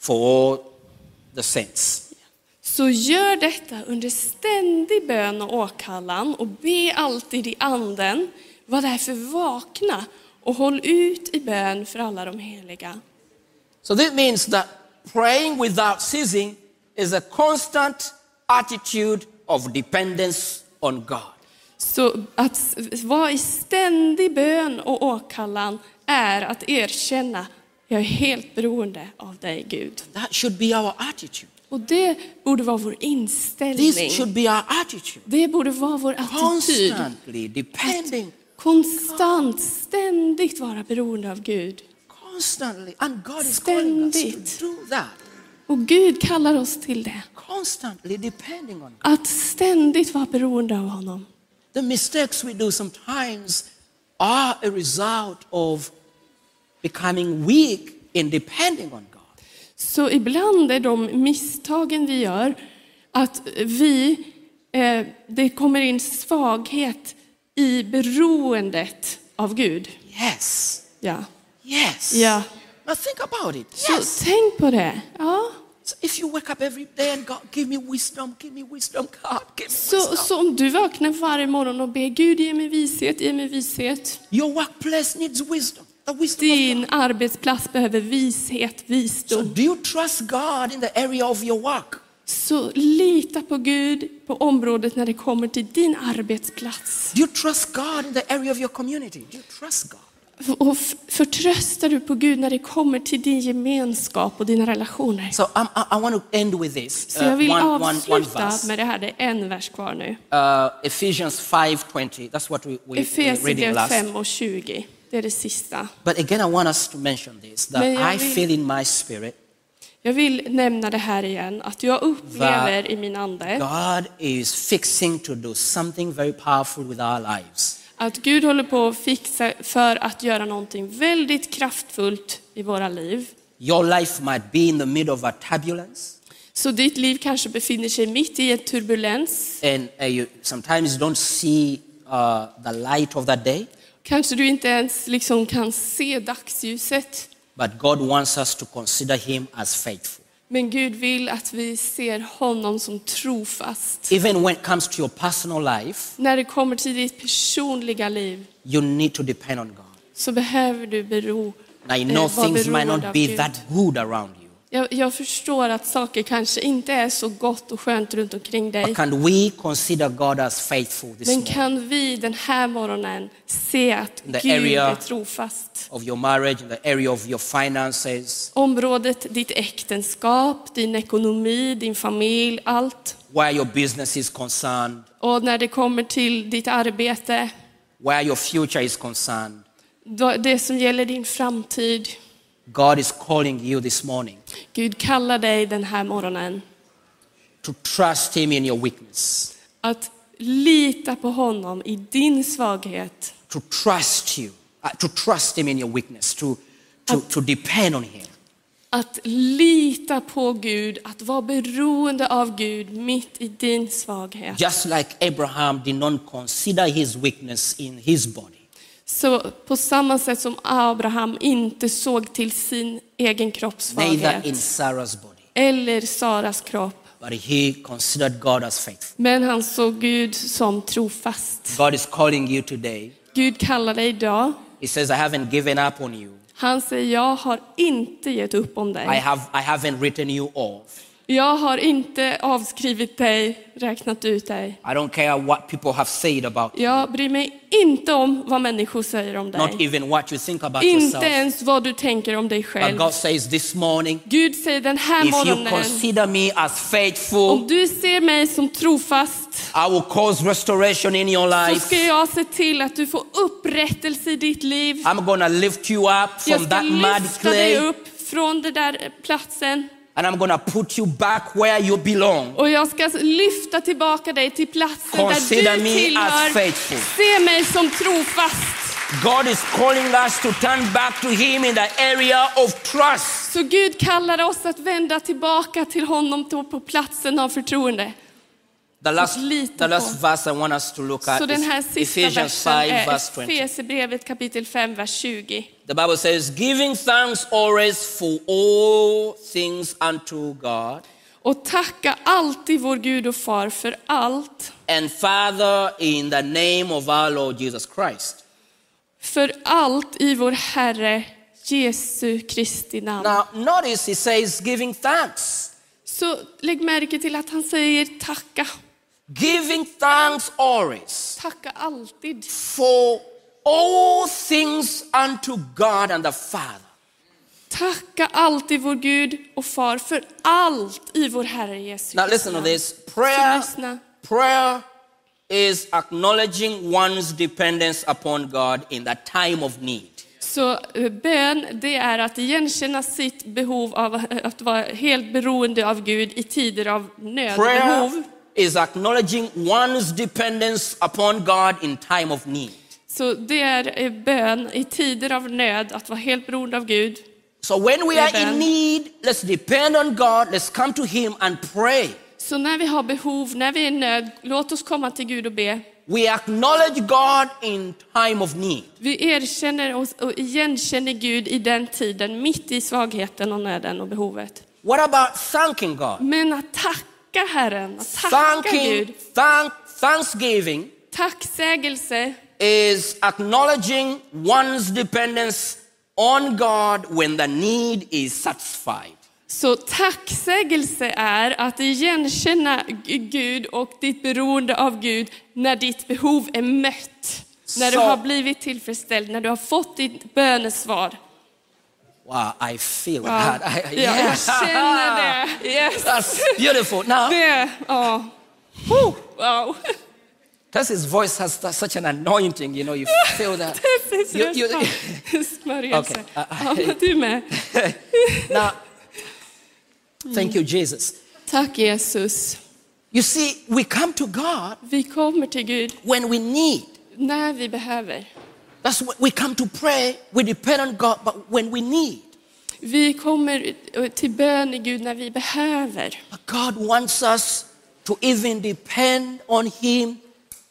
for all the saints. Så gör detta under ständig bön och åkallan och be alltid i anden. Var därför vakna och håll ut i bön för alla de heliga. So that means that praying without ceasing is a constant attitude of dependence on God. Så att vara i ständig bön och åkallan är att erkänna jag är helt beroende av dig, Gud. That should be our attitude. Och det borde vara vår inställning. This should be our attitude. Det borde vara vår attityd. Constantly depending. Konstant, ständigt vara beroende av Gud. Constantly, and God is calling us to do that. Och Gud kallar oss till det. Constantly depending on God. Att ständigt vara beroende av honom. The mistakes we do sometimes are a result of becoming weak in depending on God. Så ibland är de misstagen vi gör att vi det kommer in svaghet i beroendet av Gud. Yes. Ja. Yes. Yeah. Now think about it. Yes. Så tänk på det. Ja. So if you wake up every day and God, give me wisdom, God, give me wisdom. Så om du vaknar varje morgon och ber Gud ge mig vishet. Your workplace needs wisdom. The wisdom Din arbetsplats behöver visdom. So do you trust God in the area of your work? Så lita på Gud på området när det kommer till din arbetsplats. Do you trust God in the area of your community? Do you trust God? Och förtröstar du på Gud när det kommer till din gemenskap och dina relationer? So I want to end with this. Så jag vill avsluta med det här. Det är en vers kvar nu. Ephesians 5:20. That's what we reading last. 5:20. Det är det sista. But again I want us to mention this that I feel in my spirit. Jag vill nämna det här igen att jag upplever i min ande. God is fixing to do something very powerful with our lives. Att Gud håller på att fixa för att göra någonting väldigt kraftfullt i våra liv. Your life might be in the middle of a turbulence. Så ditt liv kanske befinner sig mitt i en turbulens. And you sometimes don't see the light of the day. Kanske du inte ens liksom kan se dagsljuset. But God wants us to consider him as faithful. Men Gud vill att vi ser honom som trofast. Even when it comes to your personal life, när det kommer till ditt personliga liv, you need to depend on God. Så behöver du vara beroende av Gud. That good around you. Jag förstår att saker kanske inte är så gott och skönt runt omkring dig. But can we consider God as faithful this morning? Men kan vi den här morgonen se att Gud är trofast? Of your marriage, in the area of your finances. Området, ditt äktenskap, din ekonomi, din familj, allt. Where your business is concerned. Och när det kommer till ditt arbete. Where your future is concerned. Det som gäller din framtid. God is calling you this morning. Gud kallar dig den här morgonen. To trust him in your weakness. Att lita på honom i din svaghet. To trust you. To trust him in your weakness. To depend on him. Att lita på Gud, att vara beroende av Gud mitt i din svaghet. Just like Abraham did not consider his weakness in his body. Så på samma sätt som Abraham inte såg till sin egen kroppssvaghet. Neither in Sarah's body. Eller Saras kropp. But he considered God as faithful. Men han såg Gud som trofast. God is calling you today. Gud kallar dig idag. He says, I haven't given up on you. Han säger, jag har inte gett upp om dig. I haven't written you off. Jag har inte avskrivit dig, räknat ut dig. I don't care what people have said about you. Jag bryr mig inte om vad människor säger om dig. Not even what you think about yourself. Inte ens vad du tänker om dig själv. But God says this morning, Gud säger den här morgonen, if you consider me as faithful, om du ser mig som trofast, I will cause restoration in your life. Så ska jag se till att du får upprättelse i ditt liv. I'm gonna lift you up from that mud clay. Jag ska lyfta dig upp från den där platsen. And I'm going to put you back where you belong. Och jag ska lyfta tillbaka dig till platsen där du tillhör. Se mig som trofast. God is calling us to turn back to him in the area of trust. Så Gud kallar oss att vända tillbaka till honom på platsen av förtroende. The last verse I want us to look at is Ephesians 5 verse 20. Efesierbrevet kapitel 5 vers 20. The Bible says, giving thanks always for all things unto God. Och tacka alltid vår Gud och far för allt. And Father in the name of our Lord Jesus Christ. För allt i vår Herre Jesu Kristi namn. Now notice he says giving thanks. Så lägg märke till att han säger tacka. Giving thanks always. Tacka alltid. For all things unto God and the Father. Tacka alltid vår Gud och far för allt i vår Herre Jesus. Now listen to this. Prayer is acknowledging one's dependence upon God in the time of need. Så bön, det är att igenkänna sitt behov av att vara helt beroende av Gud i tider av nöd. Prayer is acknowledging one's dependence upon God in time of need. Så det är bön i tider av nöd, att vara helt beroende av Gud. So when we are in need, let's depend on God, let's come to him and pray. Så när vi har behov, när vi är i nöd, låt oss komma till Gud och be. We acknowledge God in time of need. Vi erkänner oss och igenkänner Gud i den tiden, mitt i svagheten och nöden och behovet. What about thanking God? Men att tacka Herren, att tacka Gud. Thanksgiving. Tacksägelse. Is acknowledging one's dependence on God when the need is satisfied. Så tacksägelse är att igenkänna Gud och ditt beroende av Gud när ditt behov är mött. När du har blivit tillfredsställd, när du har fått ditt bönesvar. Wow, I feel that. Yes. Jag känner det. Yes. That's beautiful. Now. Det, ja. Oh. Wow. That's his voice has such an anointing, you know, you feel that. you smörjelse. Okay. Ja, du med. Now, thank you, Jesus. Tack Jesus. You see, we come to God. Vi kommer till Gud when we need. När vi behöver. That's what we come to pray. We depend on God, but when we need. Vi kommer till bön i Gud när vi behöver. But God wants us to even depend on him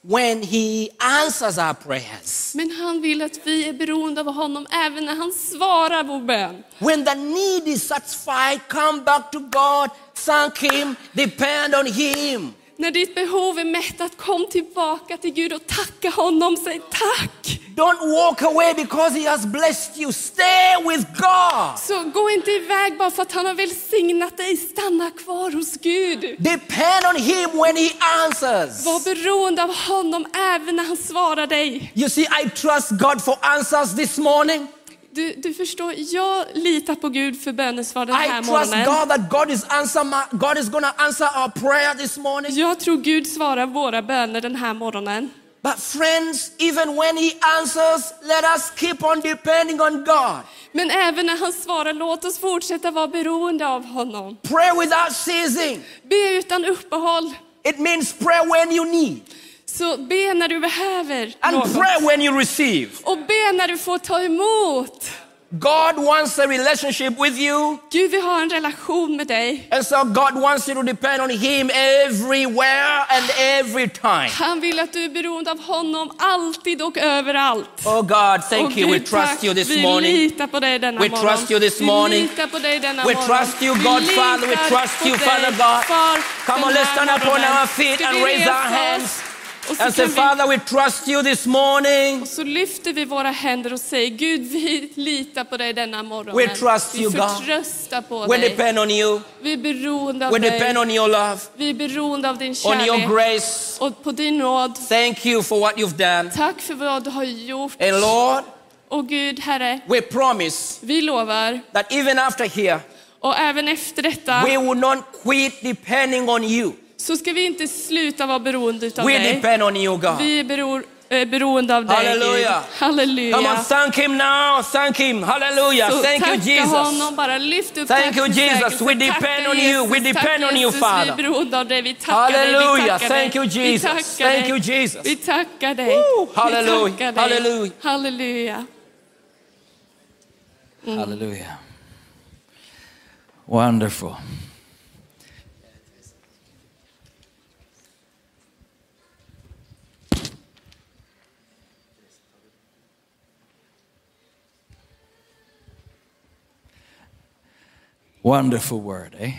when he answers our prayers. Men han vill att vi är beroende av honom även när han svarar vår bön. When the need is satisfied, come back to God, thank him, depend on him. När ditt behov är mättat, kom tillbaka till Gud och tacka honom, säg tack. Don't walk away because he has blessed you. Stay with God. Så gå inte iväg bara för att han har välsignat dig. Stanna kvar hos Gud. Depend on him when he answers. Var beroende av honom även när han svarar dig. You see, I trust God for answers this morning. Du förstår, jag litar på Gud för bönesvar den här morgonen. I trust God that God is going to answer our prayer this morning. Jag tror Gud svarar våra böner den här morgonen. But friends, even when he answers, let us keep on depending on God. Men även när han svarar, låt oss fortsätta vara beroende av honom. Pray without ceasing. Be utan uppehåll. It means pray when you need. Så be när du behöver. And något. Pray when you receive. Och be när du får ta emot. God wants a relationship with you. Gud vill ha en relation med dig. And so God wants you to depend on him everywhere and every time. Han vill att du är beroende av honom alltid och överallt. Oh God, thank you. We trust you this morning. Vi litar på dig denna morgon. We trust you this morning. We trust you, God Father. We trust you, Father God. Come on, let's stand up on our feet and raise our hands. And say, Father, we trust you this morning. Och så lyfter vi våra händer och säger, Gud, vi litar på dig denna morgon. We trust you, God. Vi förtröstar på dig. We depend on you. Vi är beroende av dig. We depend on your love. Vi är beroende av din kärlek. On your grace. Och på din nåd. Thank you for what you've done. Tack för vad du har gjort. And Lord, och Gud, Herre, we promise. Vi lovar. That even after here. Och även efter detta. We will not quit depending on you. Så ska vi inte sluta vara beroende utav dig. We depend on you, God. Vi är beroende av dig. Halleluja. Halleluja. Come on, thank him now. Thank him. Halleluja. Thank you, Jesus. Honom, bara lyft upp. Thank you, Jesus. We depend on you. We depend on you, Father. Vi är beroende av dig. Vi tackar dig. Halleluja. Thank you, Jesus. Thank you, Jesus. Vi tackar dig. Halleluja. Halleluja. Halleluja. Halleluja. Wonderful. Wonderful word, eh?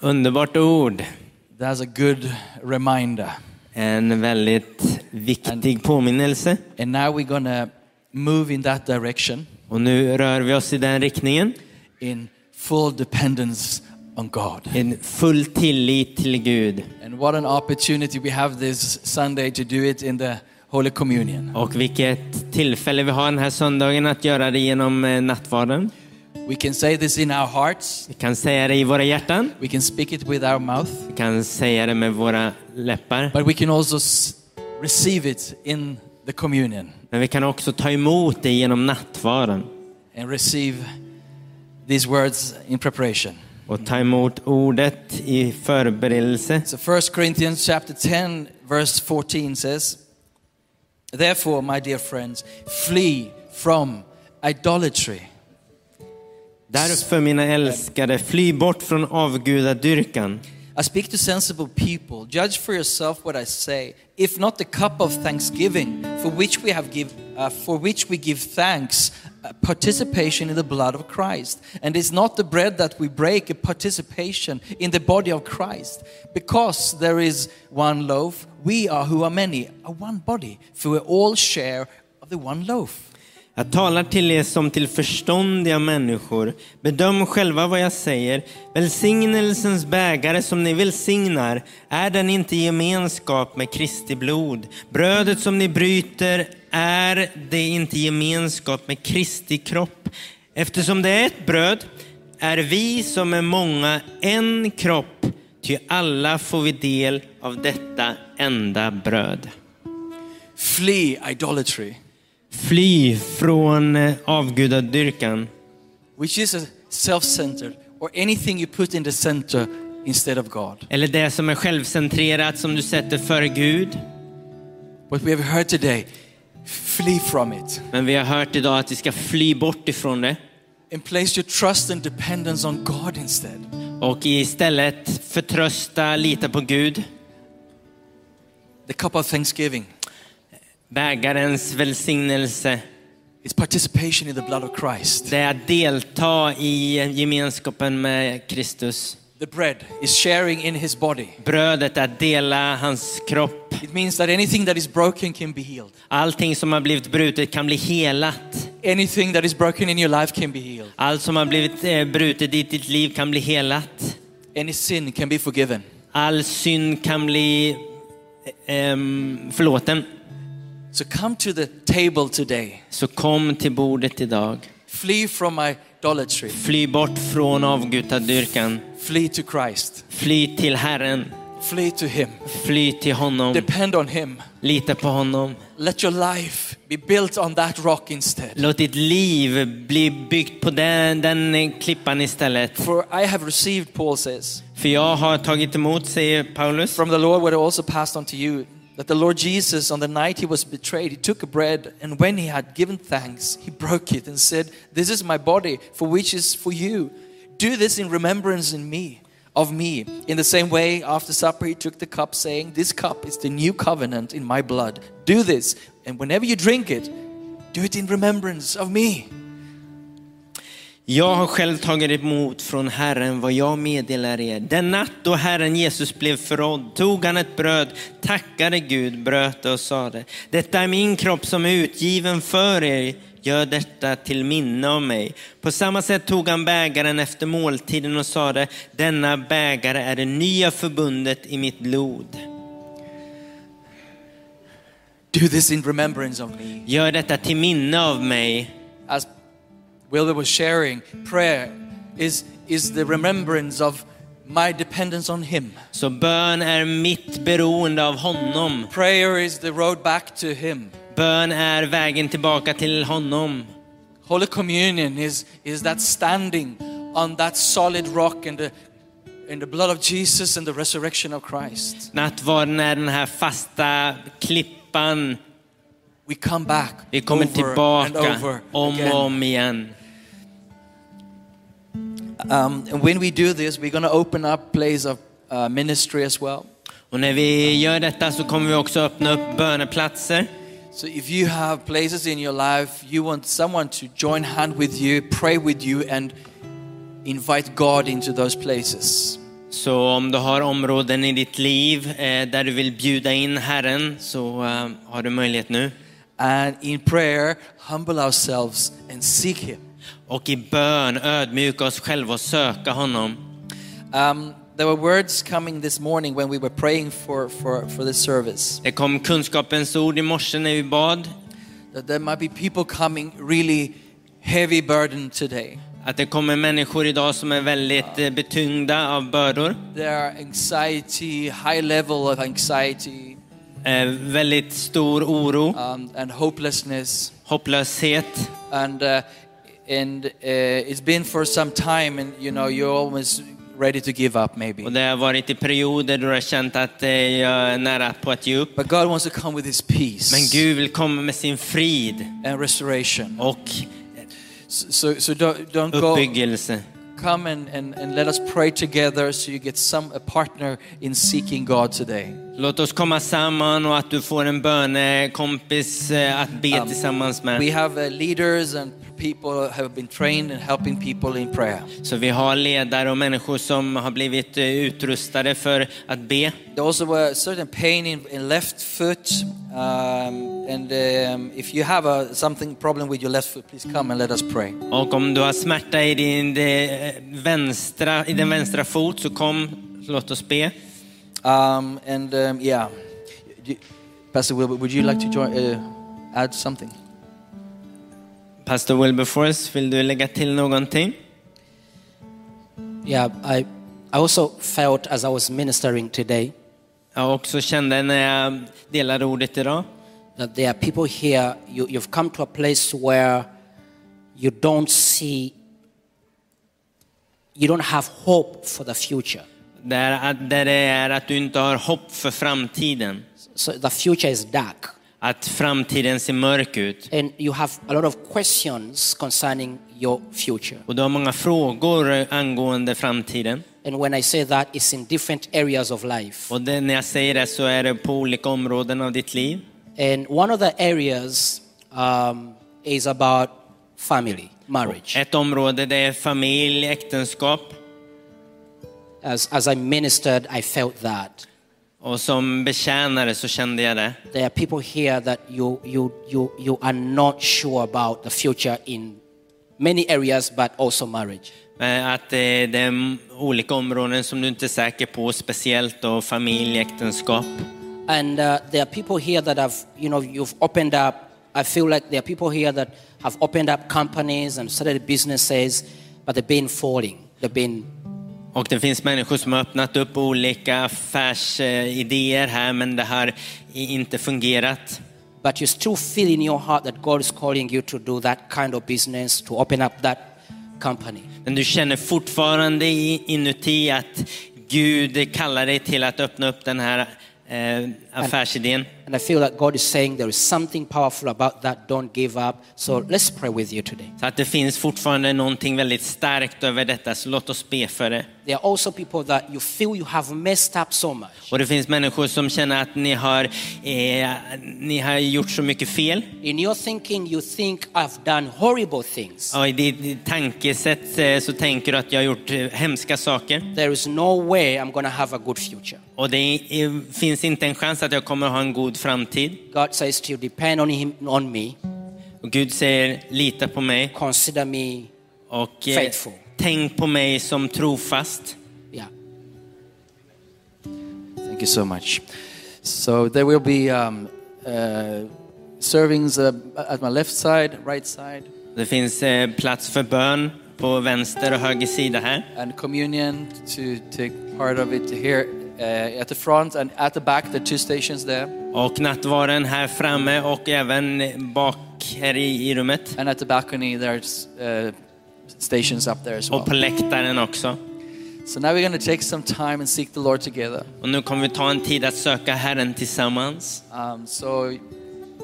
Underbart ord. That's a good reminder. En väldigt viktig påminnelse. And now we're gonna move in that direction. Och nu rör vi oss i den riktningen. In full dependence on God. En full tillit till Gud. And what an opportunity we have this Sunday to do it in the Holy Communion. Och vilket tillfälle vi har den här söndagen att göra det genom nattvarden. We can say this in our hearts. Vi kan säga det i våra hjärtan. We can speak it with our mouth. Vi kan säga det med våra läppar. But we can also receive it in the communion. Men vi kan också ta emot det genom nattvarden. And receive these words in preparation. Och ta emot ordet i förberedelse. So 1 Corinthians chapter 10 verse 14 says, therefore, my dear friends, flee from idolatry. Därför, mina älskade, fly bort från avgudadyrkan. I speak to sensible people. Judge for yourself what I say. If not, the cup of thanksgiving for which we give thanks, participation in the blood of Christ. And it's not the bread that we break, a participation in the body of Christ. Because there is one loaf, we are who are many, are one body, for we all share of the one loaf. Jag talar till er som till förståndiga människor. Bedöm själva vad jag säger. Välsignelsens bägare som ni välsignar, är den inte gemenskap med Kristi blod? Brödet som ni bryter, är det inte gemenskap med Kristi kropp? Eftersom det är ett bröd, är vi som är många en kropp. Ty alla får vi del av detta enda bröd. Flee idolatry. Fly från avgudadyrkan, which is a self-centered or anything you put in the center instead of God. Eller det som är självcentrerat som du sätter för Gud. What we have heard today, flee from it. Men vi har hört idag att vi ska fly bort ifrån det. And place your trust and dependence on God instead. Och istället förtrösta, lita på Gud. The cup of thanksgiving. Bägarens välsignelse. It's participation in the blood of Christ. Det är att delta i gemenskapen med Kristus. The bread is sharing in his body. Brödet är att dela hans kropp. It means that anything that is broken can be healed. Allting som har blivit brutet kan bli helat. Anything that is broken in your life can be healed. Allt som har blivit brutet i ditt liv kan bli helat. Any sin can be forgiven. All synd kan bli förlåten. So come to the table today. Så kom till bordet idag. Flee from idolatry. Fly bort från avgudadyrkan. Flee to Christ. Fly till Herren. Flee to him. Fly till honom. Depend on him. Lita på honom. Let your life be built on that rock instead. Låt ditt liv bli byggt på den klippan istället. For I have received, Paul says. För jag har tagit emot, säger Paulus. From the Lord what I also passed on to you. that the Lord Jesus, on the night he was betrayed, he took a bread, and when he had given thanks, he broke it and said, "This is my body, for which is for you. Do this in remembrance of me. In the same way, after supper, he took the cup, saying, "This cup is the new covenant in my blood. Do this, and whenever you drink it, do it in remembrance of me." Jag har själv tagit emot från Herren vad jag meddelar er. Den natt då Herren Jesus blev förrådd tog han ett bröd, tackade Gud, bröt och sade: "Detta är min kropp som är utgiven för er. Gör detta till minne av mig." På samma sätt tog han bägaren efter måltiden och sade: "Denna bägare är det nya förbundet i mitt blod. Do this in remembrance of me." Gör detta till minne av mig. As Wilbur was sharing, prayer is the remembrance of my dependence on him. Så bön är mitt beroende av honom. Prayer is the road back to him. Bön är vägen tillbaka till honom. Holy communion is that standing on that solid rock and the blood of Jesus and the resurrection of Christ. Nattvarden är den här fasta klippan. We come back. Vi kommer tillbaka och om igen. And when we do this, we're going to open up place of ministry as well. Och när vi gör detta så kommer vi också öppna upp böneplatser. So if you have places in your life you want someone to join hand with you, pray with you and invite God into those places. Så om du har områden i ditt liv där du vill bjuda in Herren, så har du möjlighet nu. And in prayer humble ourselves and seek him. Och i bön ödmjuka oss själva och söka honom. There were words coming this morning when we were praying for this service. Det kom kunskapens ord i morse när vi bad. That there might be people coming really heavy burden today. Att det kommer människor idag som är väldigt betyngda av bördor. There are anxiety, high level of anxiety. Väldigt stor oro. And hopelessness. Hopplöshet. And it's been for some time and you know you're almost ready to give up maybe. Och det har varit i perioder då jag känt att jag är nära på att ge upp. But God wants to come with his peace. Men Gud vill komma med sin frid. And restoration. Och so don't uppbyggelse. Go. Come and let us pray together so you get a partner in seeking God today. Låt oss komma samman och att du får en bönekompis att be tillsammans med. We have leaders and people have been trained in helping people in prayer. Så vi har ledare och människor som har blivit utrustade för att be. There also were certain pain in left foot. And if you have something problem with your left foot, please come and let us pray. Och om du har smärta i den vänstra fot, så kom, låt oss be. Yeah. Pastor Wilbur, would you like to join, add something? Pastor Wilberforce, vill du lägga till någonting? Yeah, I also felt as I was ministering today. Jag också kände när jag delade ordet idag. That there are people here, you've come to a place where you don't have hope for the future. Där är att du inte har hopp för framtiden. So the future is dark. Att framtiden ser mörk ut. And you have a lot of questions concerning your future. Och du har många frågor angående framtiden. And when I say that, it's in different areas of life. Och när jag säger det så är det på olika områden av ditt liv. And one of the areas is about family, marriage. Ett område det är familj, äktenskap. As I ministered, I felt that. Och som betjänare så kände jag det. There are people here that you are not sure about the future in many areas, but also marriage. Att det är olika områden som du inte är säker på, speciellt då familj, äktenskap. And there are people here that have, you know, you've opened up. I feel like there are people here that have opened up companies and started businesses, but they've been falling. They've been. Och det finns människor som har öppnat upp olika affärsidéer här, men det har inte fungerat. But you still feel in your heart that God is calling you to do that kind of business, to open up that company. Men du känner fortfarande inuti att Gud kallar dig till att öppna upp den här affärsidén. And I feel that God is saying there is something powerful about that. Don't give up. So let's pray with you today. Så att det finns fortfarande någonting väldigt starkt över detta, så låt oss be för det. There are also people that you feel you have messed up so much. Och det finns människor som känner att ni har gjort så mycket fel. In your thinking you think I've done horrible things. Ja, i ditt tankesätt så tänker du att jag har gjort hemska saker. There is no way I'm going to have a good future. Och det finns inte en chans att jag kommer ha en god framtid. God says to you, depend on him, on me. Och Gud säger, lita på mig. Consider me och faithful. Tänk på mig som trofast. Yeah. Thank you so much. So there will be servings at my left side, right side. Det finns plats för bön på vänster och höger sida här. And communion to take part of it here at the front and at the back, the two stations there. Och nattvarden här framme och även bak här i rummet. And at the balcony there's stations up there as well. Och på läktaren också. So now we're going to take some time and seek the Lord together. Och nu kommer vi ta en tid att söka Herren tillsammans. So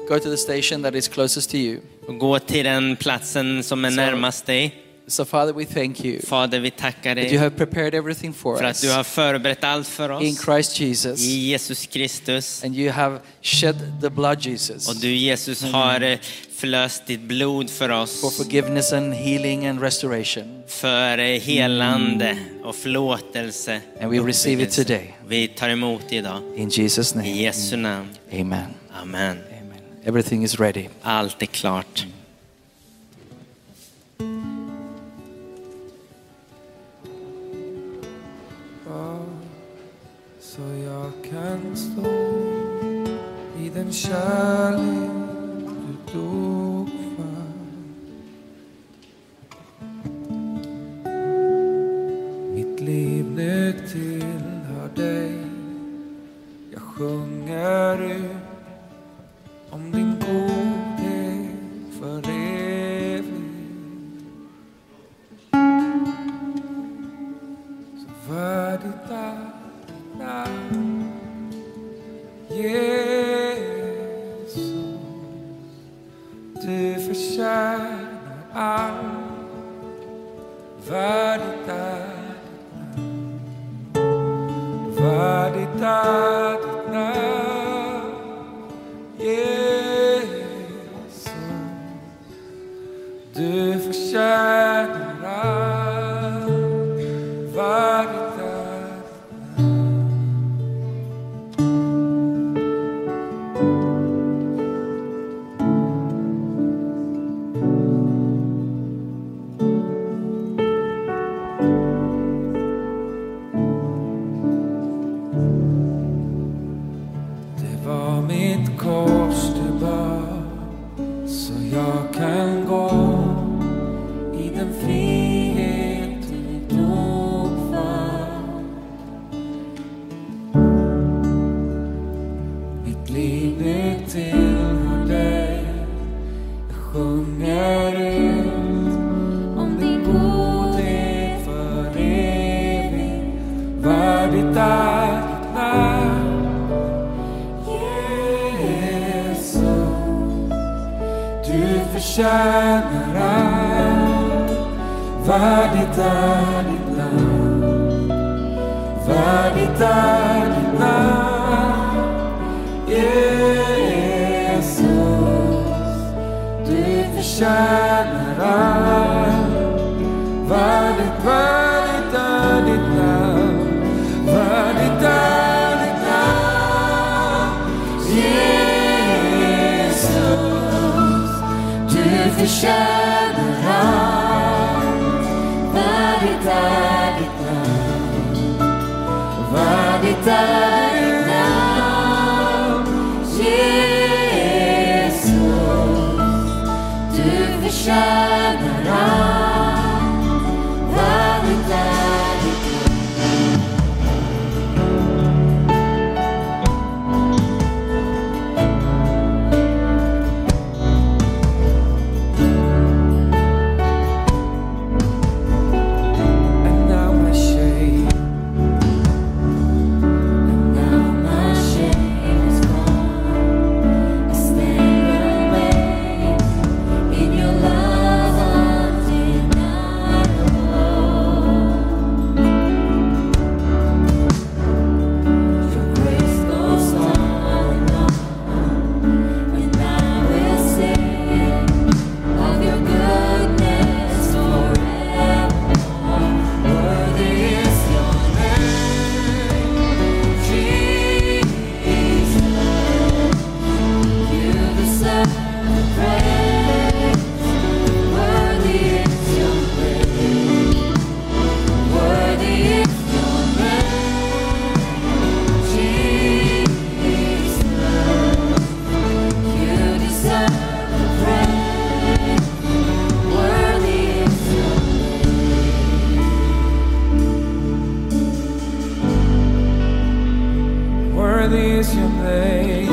go to the station that is closest to you. Och gå till den platsen som är närmast dig. So Father, we thank you. Fader, vi tackar dig. That you have prepared everything for us. För att du har förberett allt för oss. In Christ Jesus. I Jesus Kristus. And you have shed the blood, Jesus. Och du Jesus har förlöst ditt blod för oss. For forgiveness and healing and restoration. För helande och förlåtelse. And we receive it today. Vi tar emot idag. In Jesus name. I Jesu namn. Amen. Amen. Amen. Everything is ready. Allt är klart. Så jag kan stå i den kärlek du dog för. Mitt liv nu tillhör dig. Jag sjunger ut om din godhet för evigt. Så värdigt är Jesus, du förtjänar allt. Värdigt är ditt namn. Värdigt är ditt namn, Jesus, du förtjänar allt. Värdigt. Värdigt worthy is your name.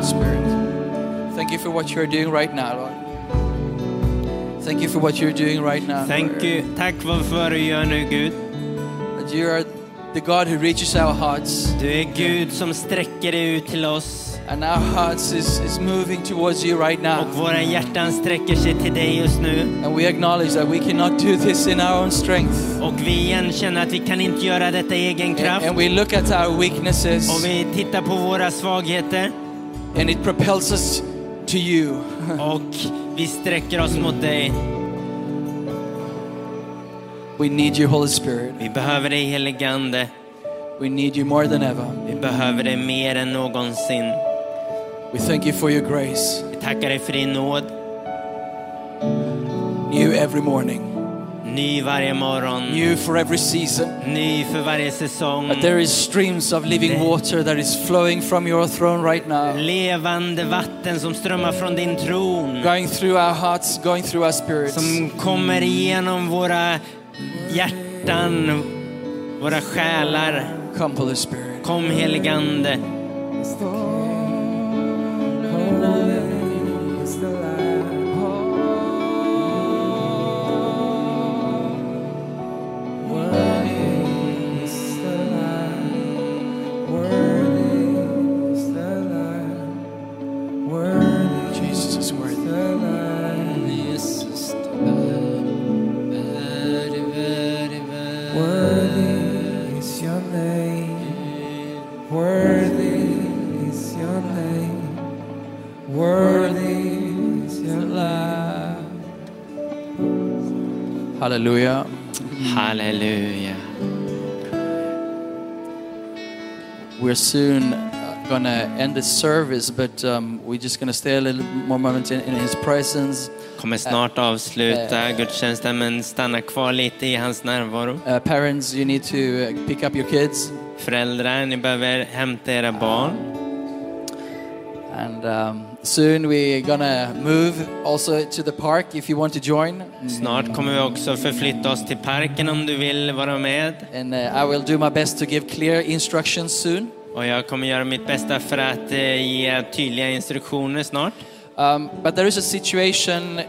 Spirit, thank you for what you're doing right now, Lord. Thank you for what you're doing right now. Thank you. Tack för du gör nu, Gud. That you are the God who reaches our hearts. Du är Gud som sträcker dig ut till oss. And our hearts is moving towards you right now. Och våra hjärtan sträcker sig till dig just nu. And we acknowledge that we cannot do this in our own strength. Och vi erkänner att vi kan inte göra detta i egen kraft. And we look at our weaknesses. Och vi tittar på våra svagheter. And it propels us to you. Och vi sträcker oss mot dig. We need you, Holy Spirit. Vi behöver dig, helige Ande. We need you more than ever. Vi behöver dig mer än någonsin. We thank you for your grace. Vi tackar dig för din nåd. New every morning. Ny varje morgon. New for every season. Ny för varje säsong. But there is streams of living water that is flowing from your throne right now. Levande vatten som strömmar från din tron. Going through our hearts, going through our spirits. Som kommer igenom våra hjärtan, våra själar. Come, Holy Spirit. Kom, helige Ande. Halleluja. Halleluja. We're soon going to end this service, but we're just going to stay a little more moment in his presence. Kommer snart avsluta gudstjänsten, men stanna kvar lite i hans närvaro. Parents, you need to pick up your kids. Föräldrar, ni behöver hämta era barn. And soon we're gonna move also to the park if you want to join. Snart kommer vi också förflytta oss till parken om du vill vara med. And I will do my best to give clear instructions soon. Och jag kommer göra mitt bästa för att ge tydliga instruktioner snart. But there is a situation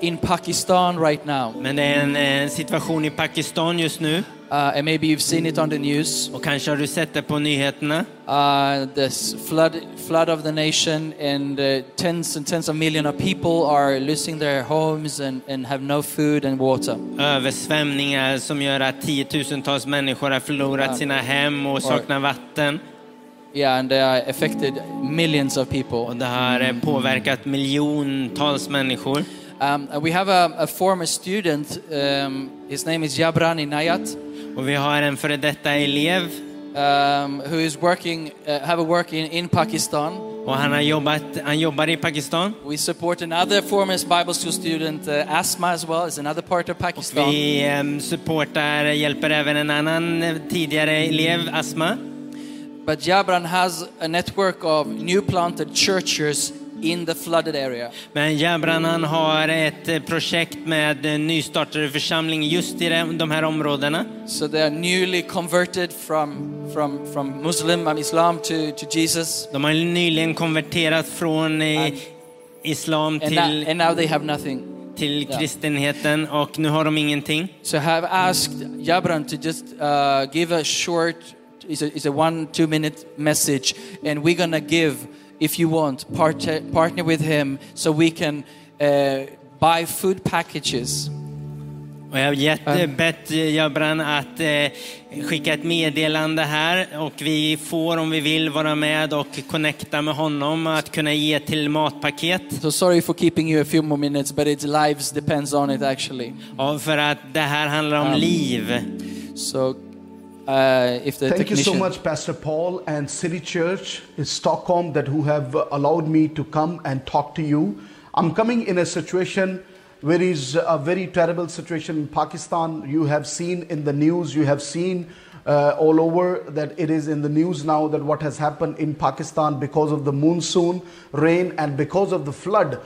in Pakistan right now. Men det är en situation i Pakistan just nu. And maybe you've seen it on the news. Och kanske har du sett det på nyheterna. This flood of the nation, and tens and tens of millions of people are losing their homes and have no food and water. Översvämningar som gör att tiotusentals människor har förlorat sina hem och saknar vatten. Yeah, and they are affected millions of people. Och det har påverkat miljontals människor. We have a former student. His name is Jabran Inayat. Och vi har en före detta elev who is working have a work in Pakistan. Och han jobbar i Pakistan. We support another former Bible school student Asma as well. It's another part of Pakistan. Och vi hjälper även en annan tidigare elev, Asma. But Jabran has a network of new planted churches in the flooded area. Men Jabran har ett projekt med en nystartade församling just i de här områdena. So they are newly converted from Islam to Jesus. De har nyligen konverterat från islam till and now they have nothing. Till kristenheten, och nu har de ingenting. So I have asked Jabran to just give a short, it's a 1-2 minute message, and we're going to give, if you want, partner with him so we can buy food packages. Och jag har bett Jabran att skicka ett meddelande här, och vi får, om vi vill, vara med och connecta med honom att kunna ge till matpaket. So sorry for keeping you a few more minutes, but its lives depends on it actually. Ja, för att det här handlar om liv. So if the Thank you so much, Pastor Paul and City Church in Stockholm, that who have allowed me to come and talk to you. I'm coming in a situation where is a very terrible situation in Pakistan. You have seen in the news, you have seen all over that it is in the news now that what has happened in Pakistan because of the monsoon rain and because of the flood.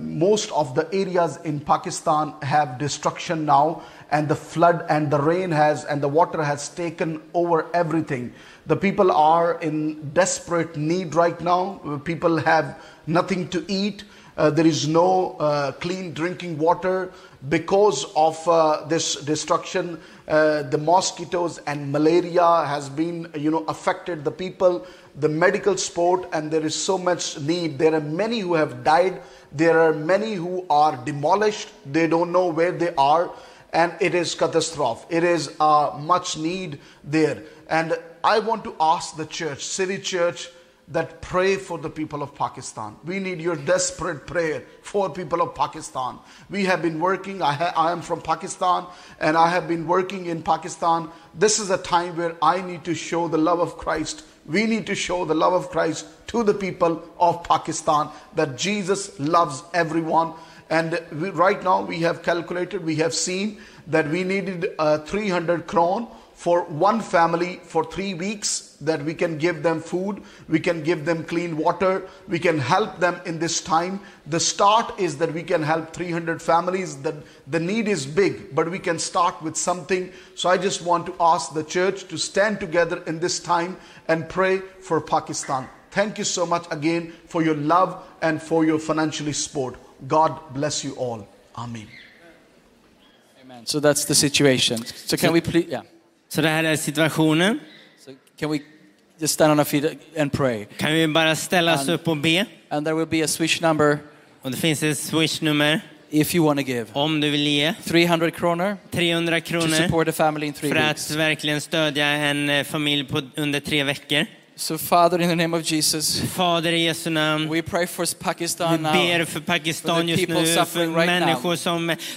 Most of the areas in Pakistan have destruction now, and the flood and the rain has and the water has taken over everything. The people are in desperate need right now. People have nothing to eat. There is no clean drinking water because of this destruction. The mosquitoes and malaria has been, affected the people, the medical support, and there is so much need. There are many who have died. There are many who are demolished. They don't know where they are, and it is catastrophe. It is much need there. And I want to ask the church, City Church, that pray for the people of Pakistan. We need your desperate prayer for people of Pakistan. We have been working. I am from Pakistan, and I have been working in Pakistan. This is a time where I need to show the love of Christ. We need to show the love of Christ to the people of Pakistan, that Jesus loves everyone. And right now we have calculated, we have seen that we needed 300 kron for one family for 3 weeks, that we can give them food, we can give them clean water, we can help them in this time. The start is that we can help 300 families. That the need is big, but we can start with something. So I just want to ask the church to stand together in this time and pray for Pakistan. Thank you so much again for your love and for your financial support. God bless you all. Amen. Amen. So that's the situation. So can we please, yeah. Så det här är situationen. So can we just stand on our feet and pray? Kan vi bara ställa oss upp och be? And there will be a Swish number. Och det finns ett Swish-nummer. If you want to give. Om du vill ge. 300 kronor. 300 kronor. To support a family in 3 weeks. För att verkligen stödja en familj under 3 veckor. So Father, in the name of Jesus, Fader i Jesu namn, we pray for Pakistan now. Vi ber för Pakistan just nu, för människor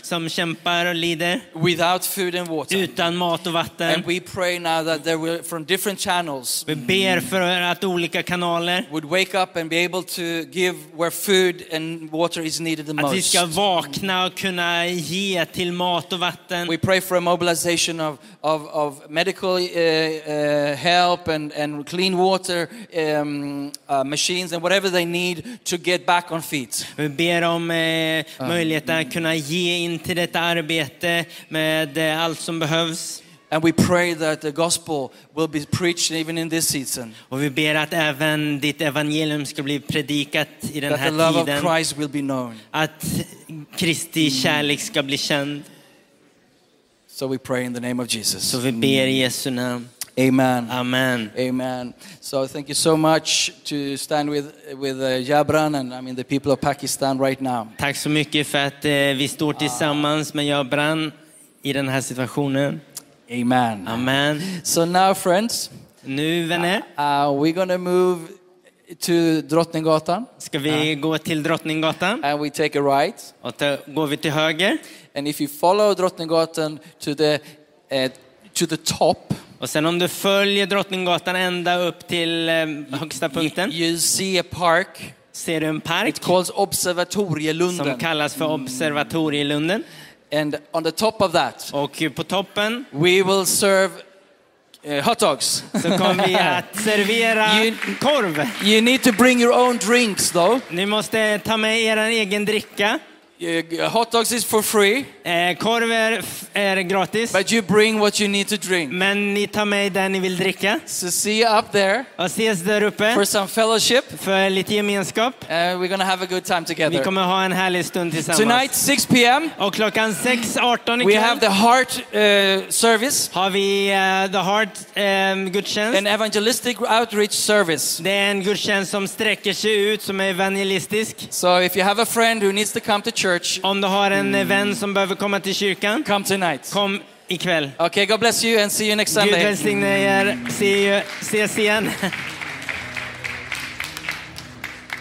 som kämpar och lider. Without food and water. Utan mat och vatten. And we pray now that there will, from different channels. Vi ber för att olika kanaler would wake up and be able to give where food and water is needed the most. Att vi ska vakna och kunna ge till mat och vatten. We pray for a mobilization of medical help and clean water. Water machines and whatever they need to get back on feet. Vi ber om möjligheten att kunna ge in till detta arbete med allt som behövs. And we pray that the gospel will be preached even in this season. Och vi ber att även ditt evangelium ska bli predikat i den här tiden. That the love of Christ will be known. Att Kristi kärlek ska bli känd. So we pray in the name of Jesus. Så vi ber i Jesu namn. Amen. Amen. Amen. So thank you so much to stand with Jabran and the people of Pakistan right now. Tack så mycket för att vi står tillsammans med Jabran i den här situationen. Amen. Amen. So now, friends, nu vänner, we're going to move to Drottninggatan. Ska vi gå till Drottninggatan? And we take a right. Och går vi till höger. And if you follow Drottninggatan to the top. Och sen om du följer Drottninggatan ända upp till högsta punkten. You see a park. Ser du en park? It calls Observatorielunden. Som kallas för Observatorielunden. And on the top of that. Och på toppen. We will serve hot dogs. Så kommer vi att servera korv. You need to bring your own drinks though. Ni måste ta med er egen dricka. Hot dogs is for free. Korv är gratis. But you bring what you need to drink. Men ni tar med det ni vill dricka. So see you up there. Och ses där uppe. For some fellowship. För lite gemenskap. We're gonna have a good time together. Vi kommer ha en härlig stund tillsammans. Tonight 6 p.m. Och klockan 6:18 ikväll. We have the heart service. Har vi the heart gudstjänst. An evangelistic outreach service. Det är en gudstjänst som sträcker sig ut, som är evangelistisk. So if you have a friend who needs to come to church. Om du har en vän som behöver komma till kyrkan. Come tonight. Kom ikväll. Okay, God bless you and see you next Sunday. Gud välsigne er. Ses igen.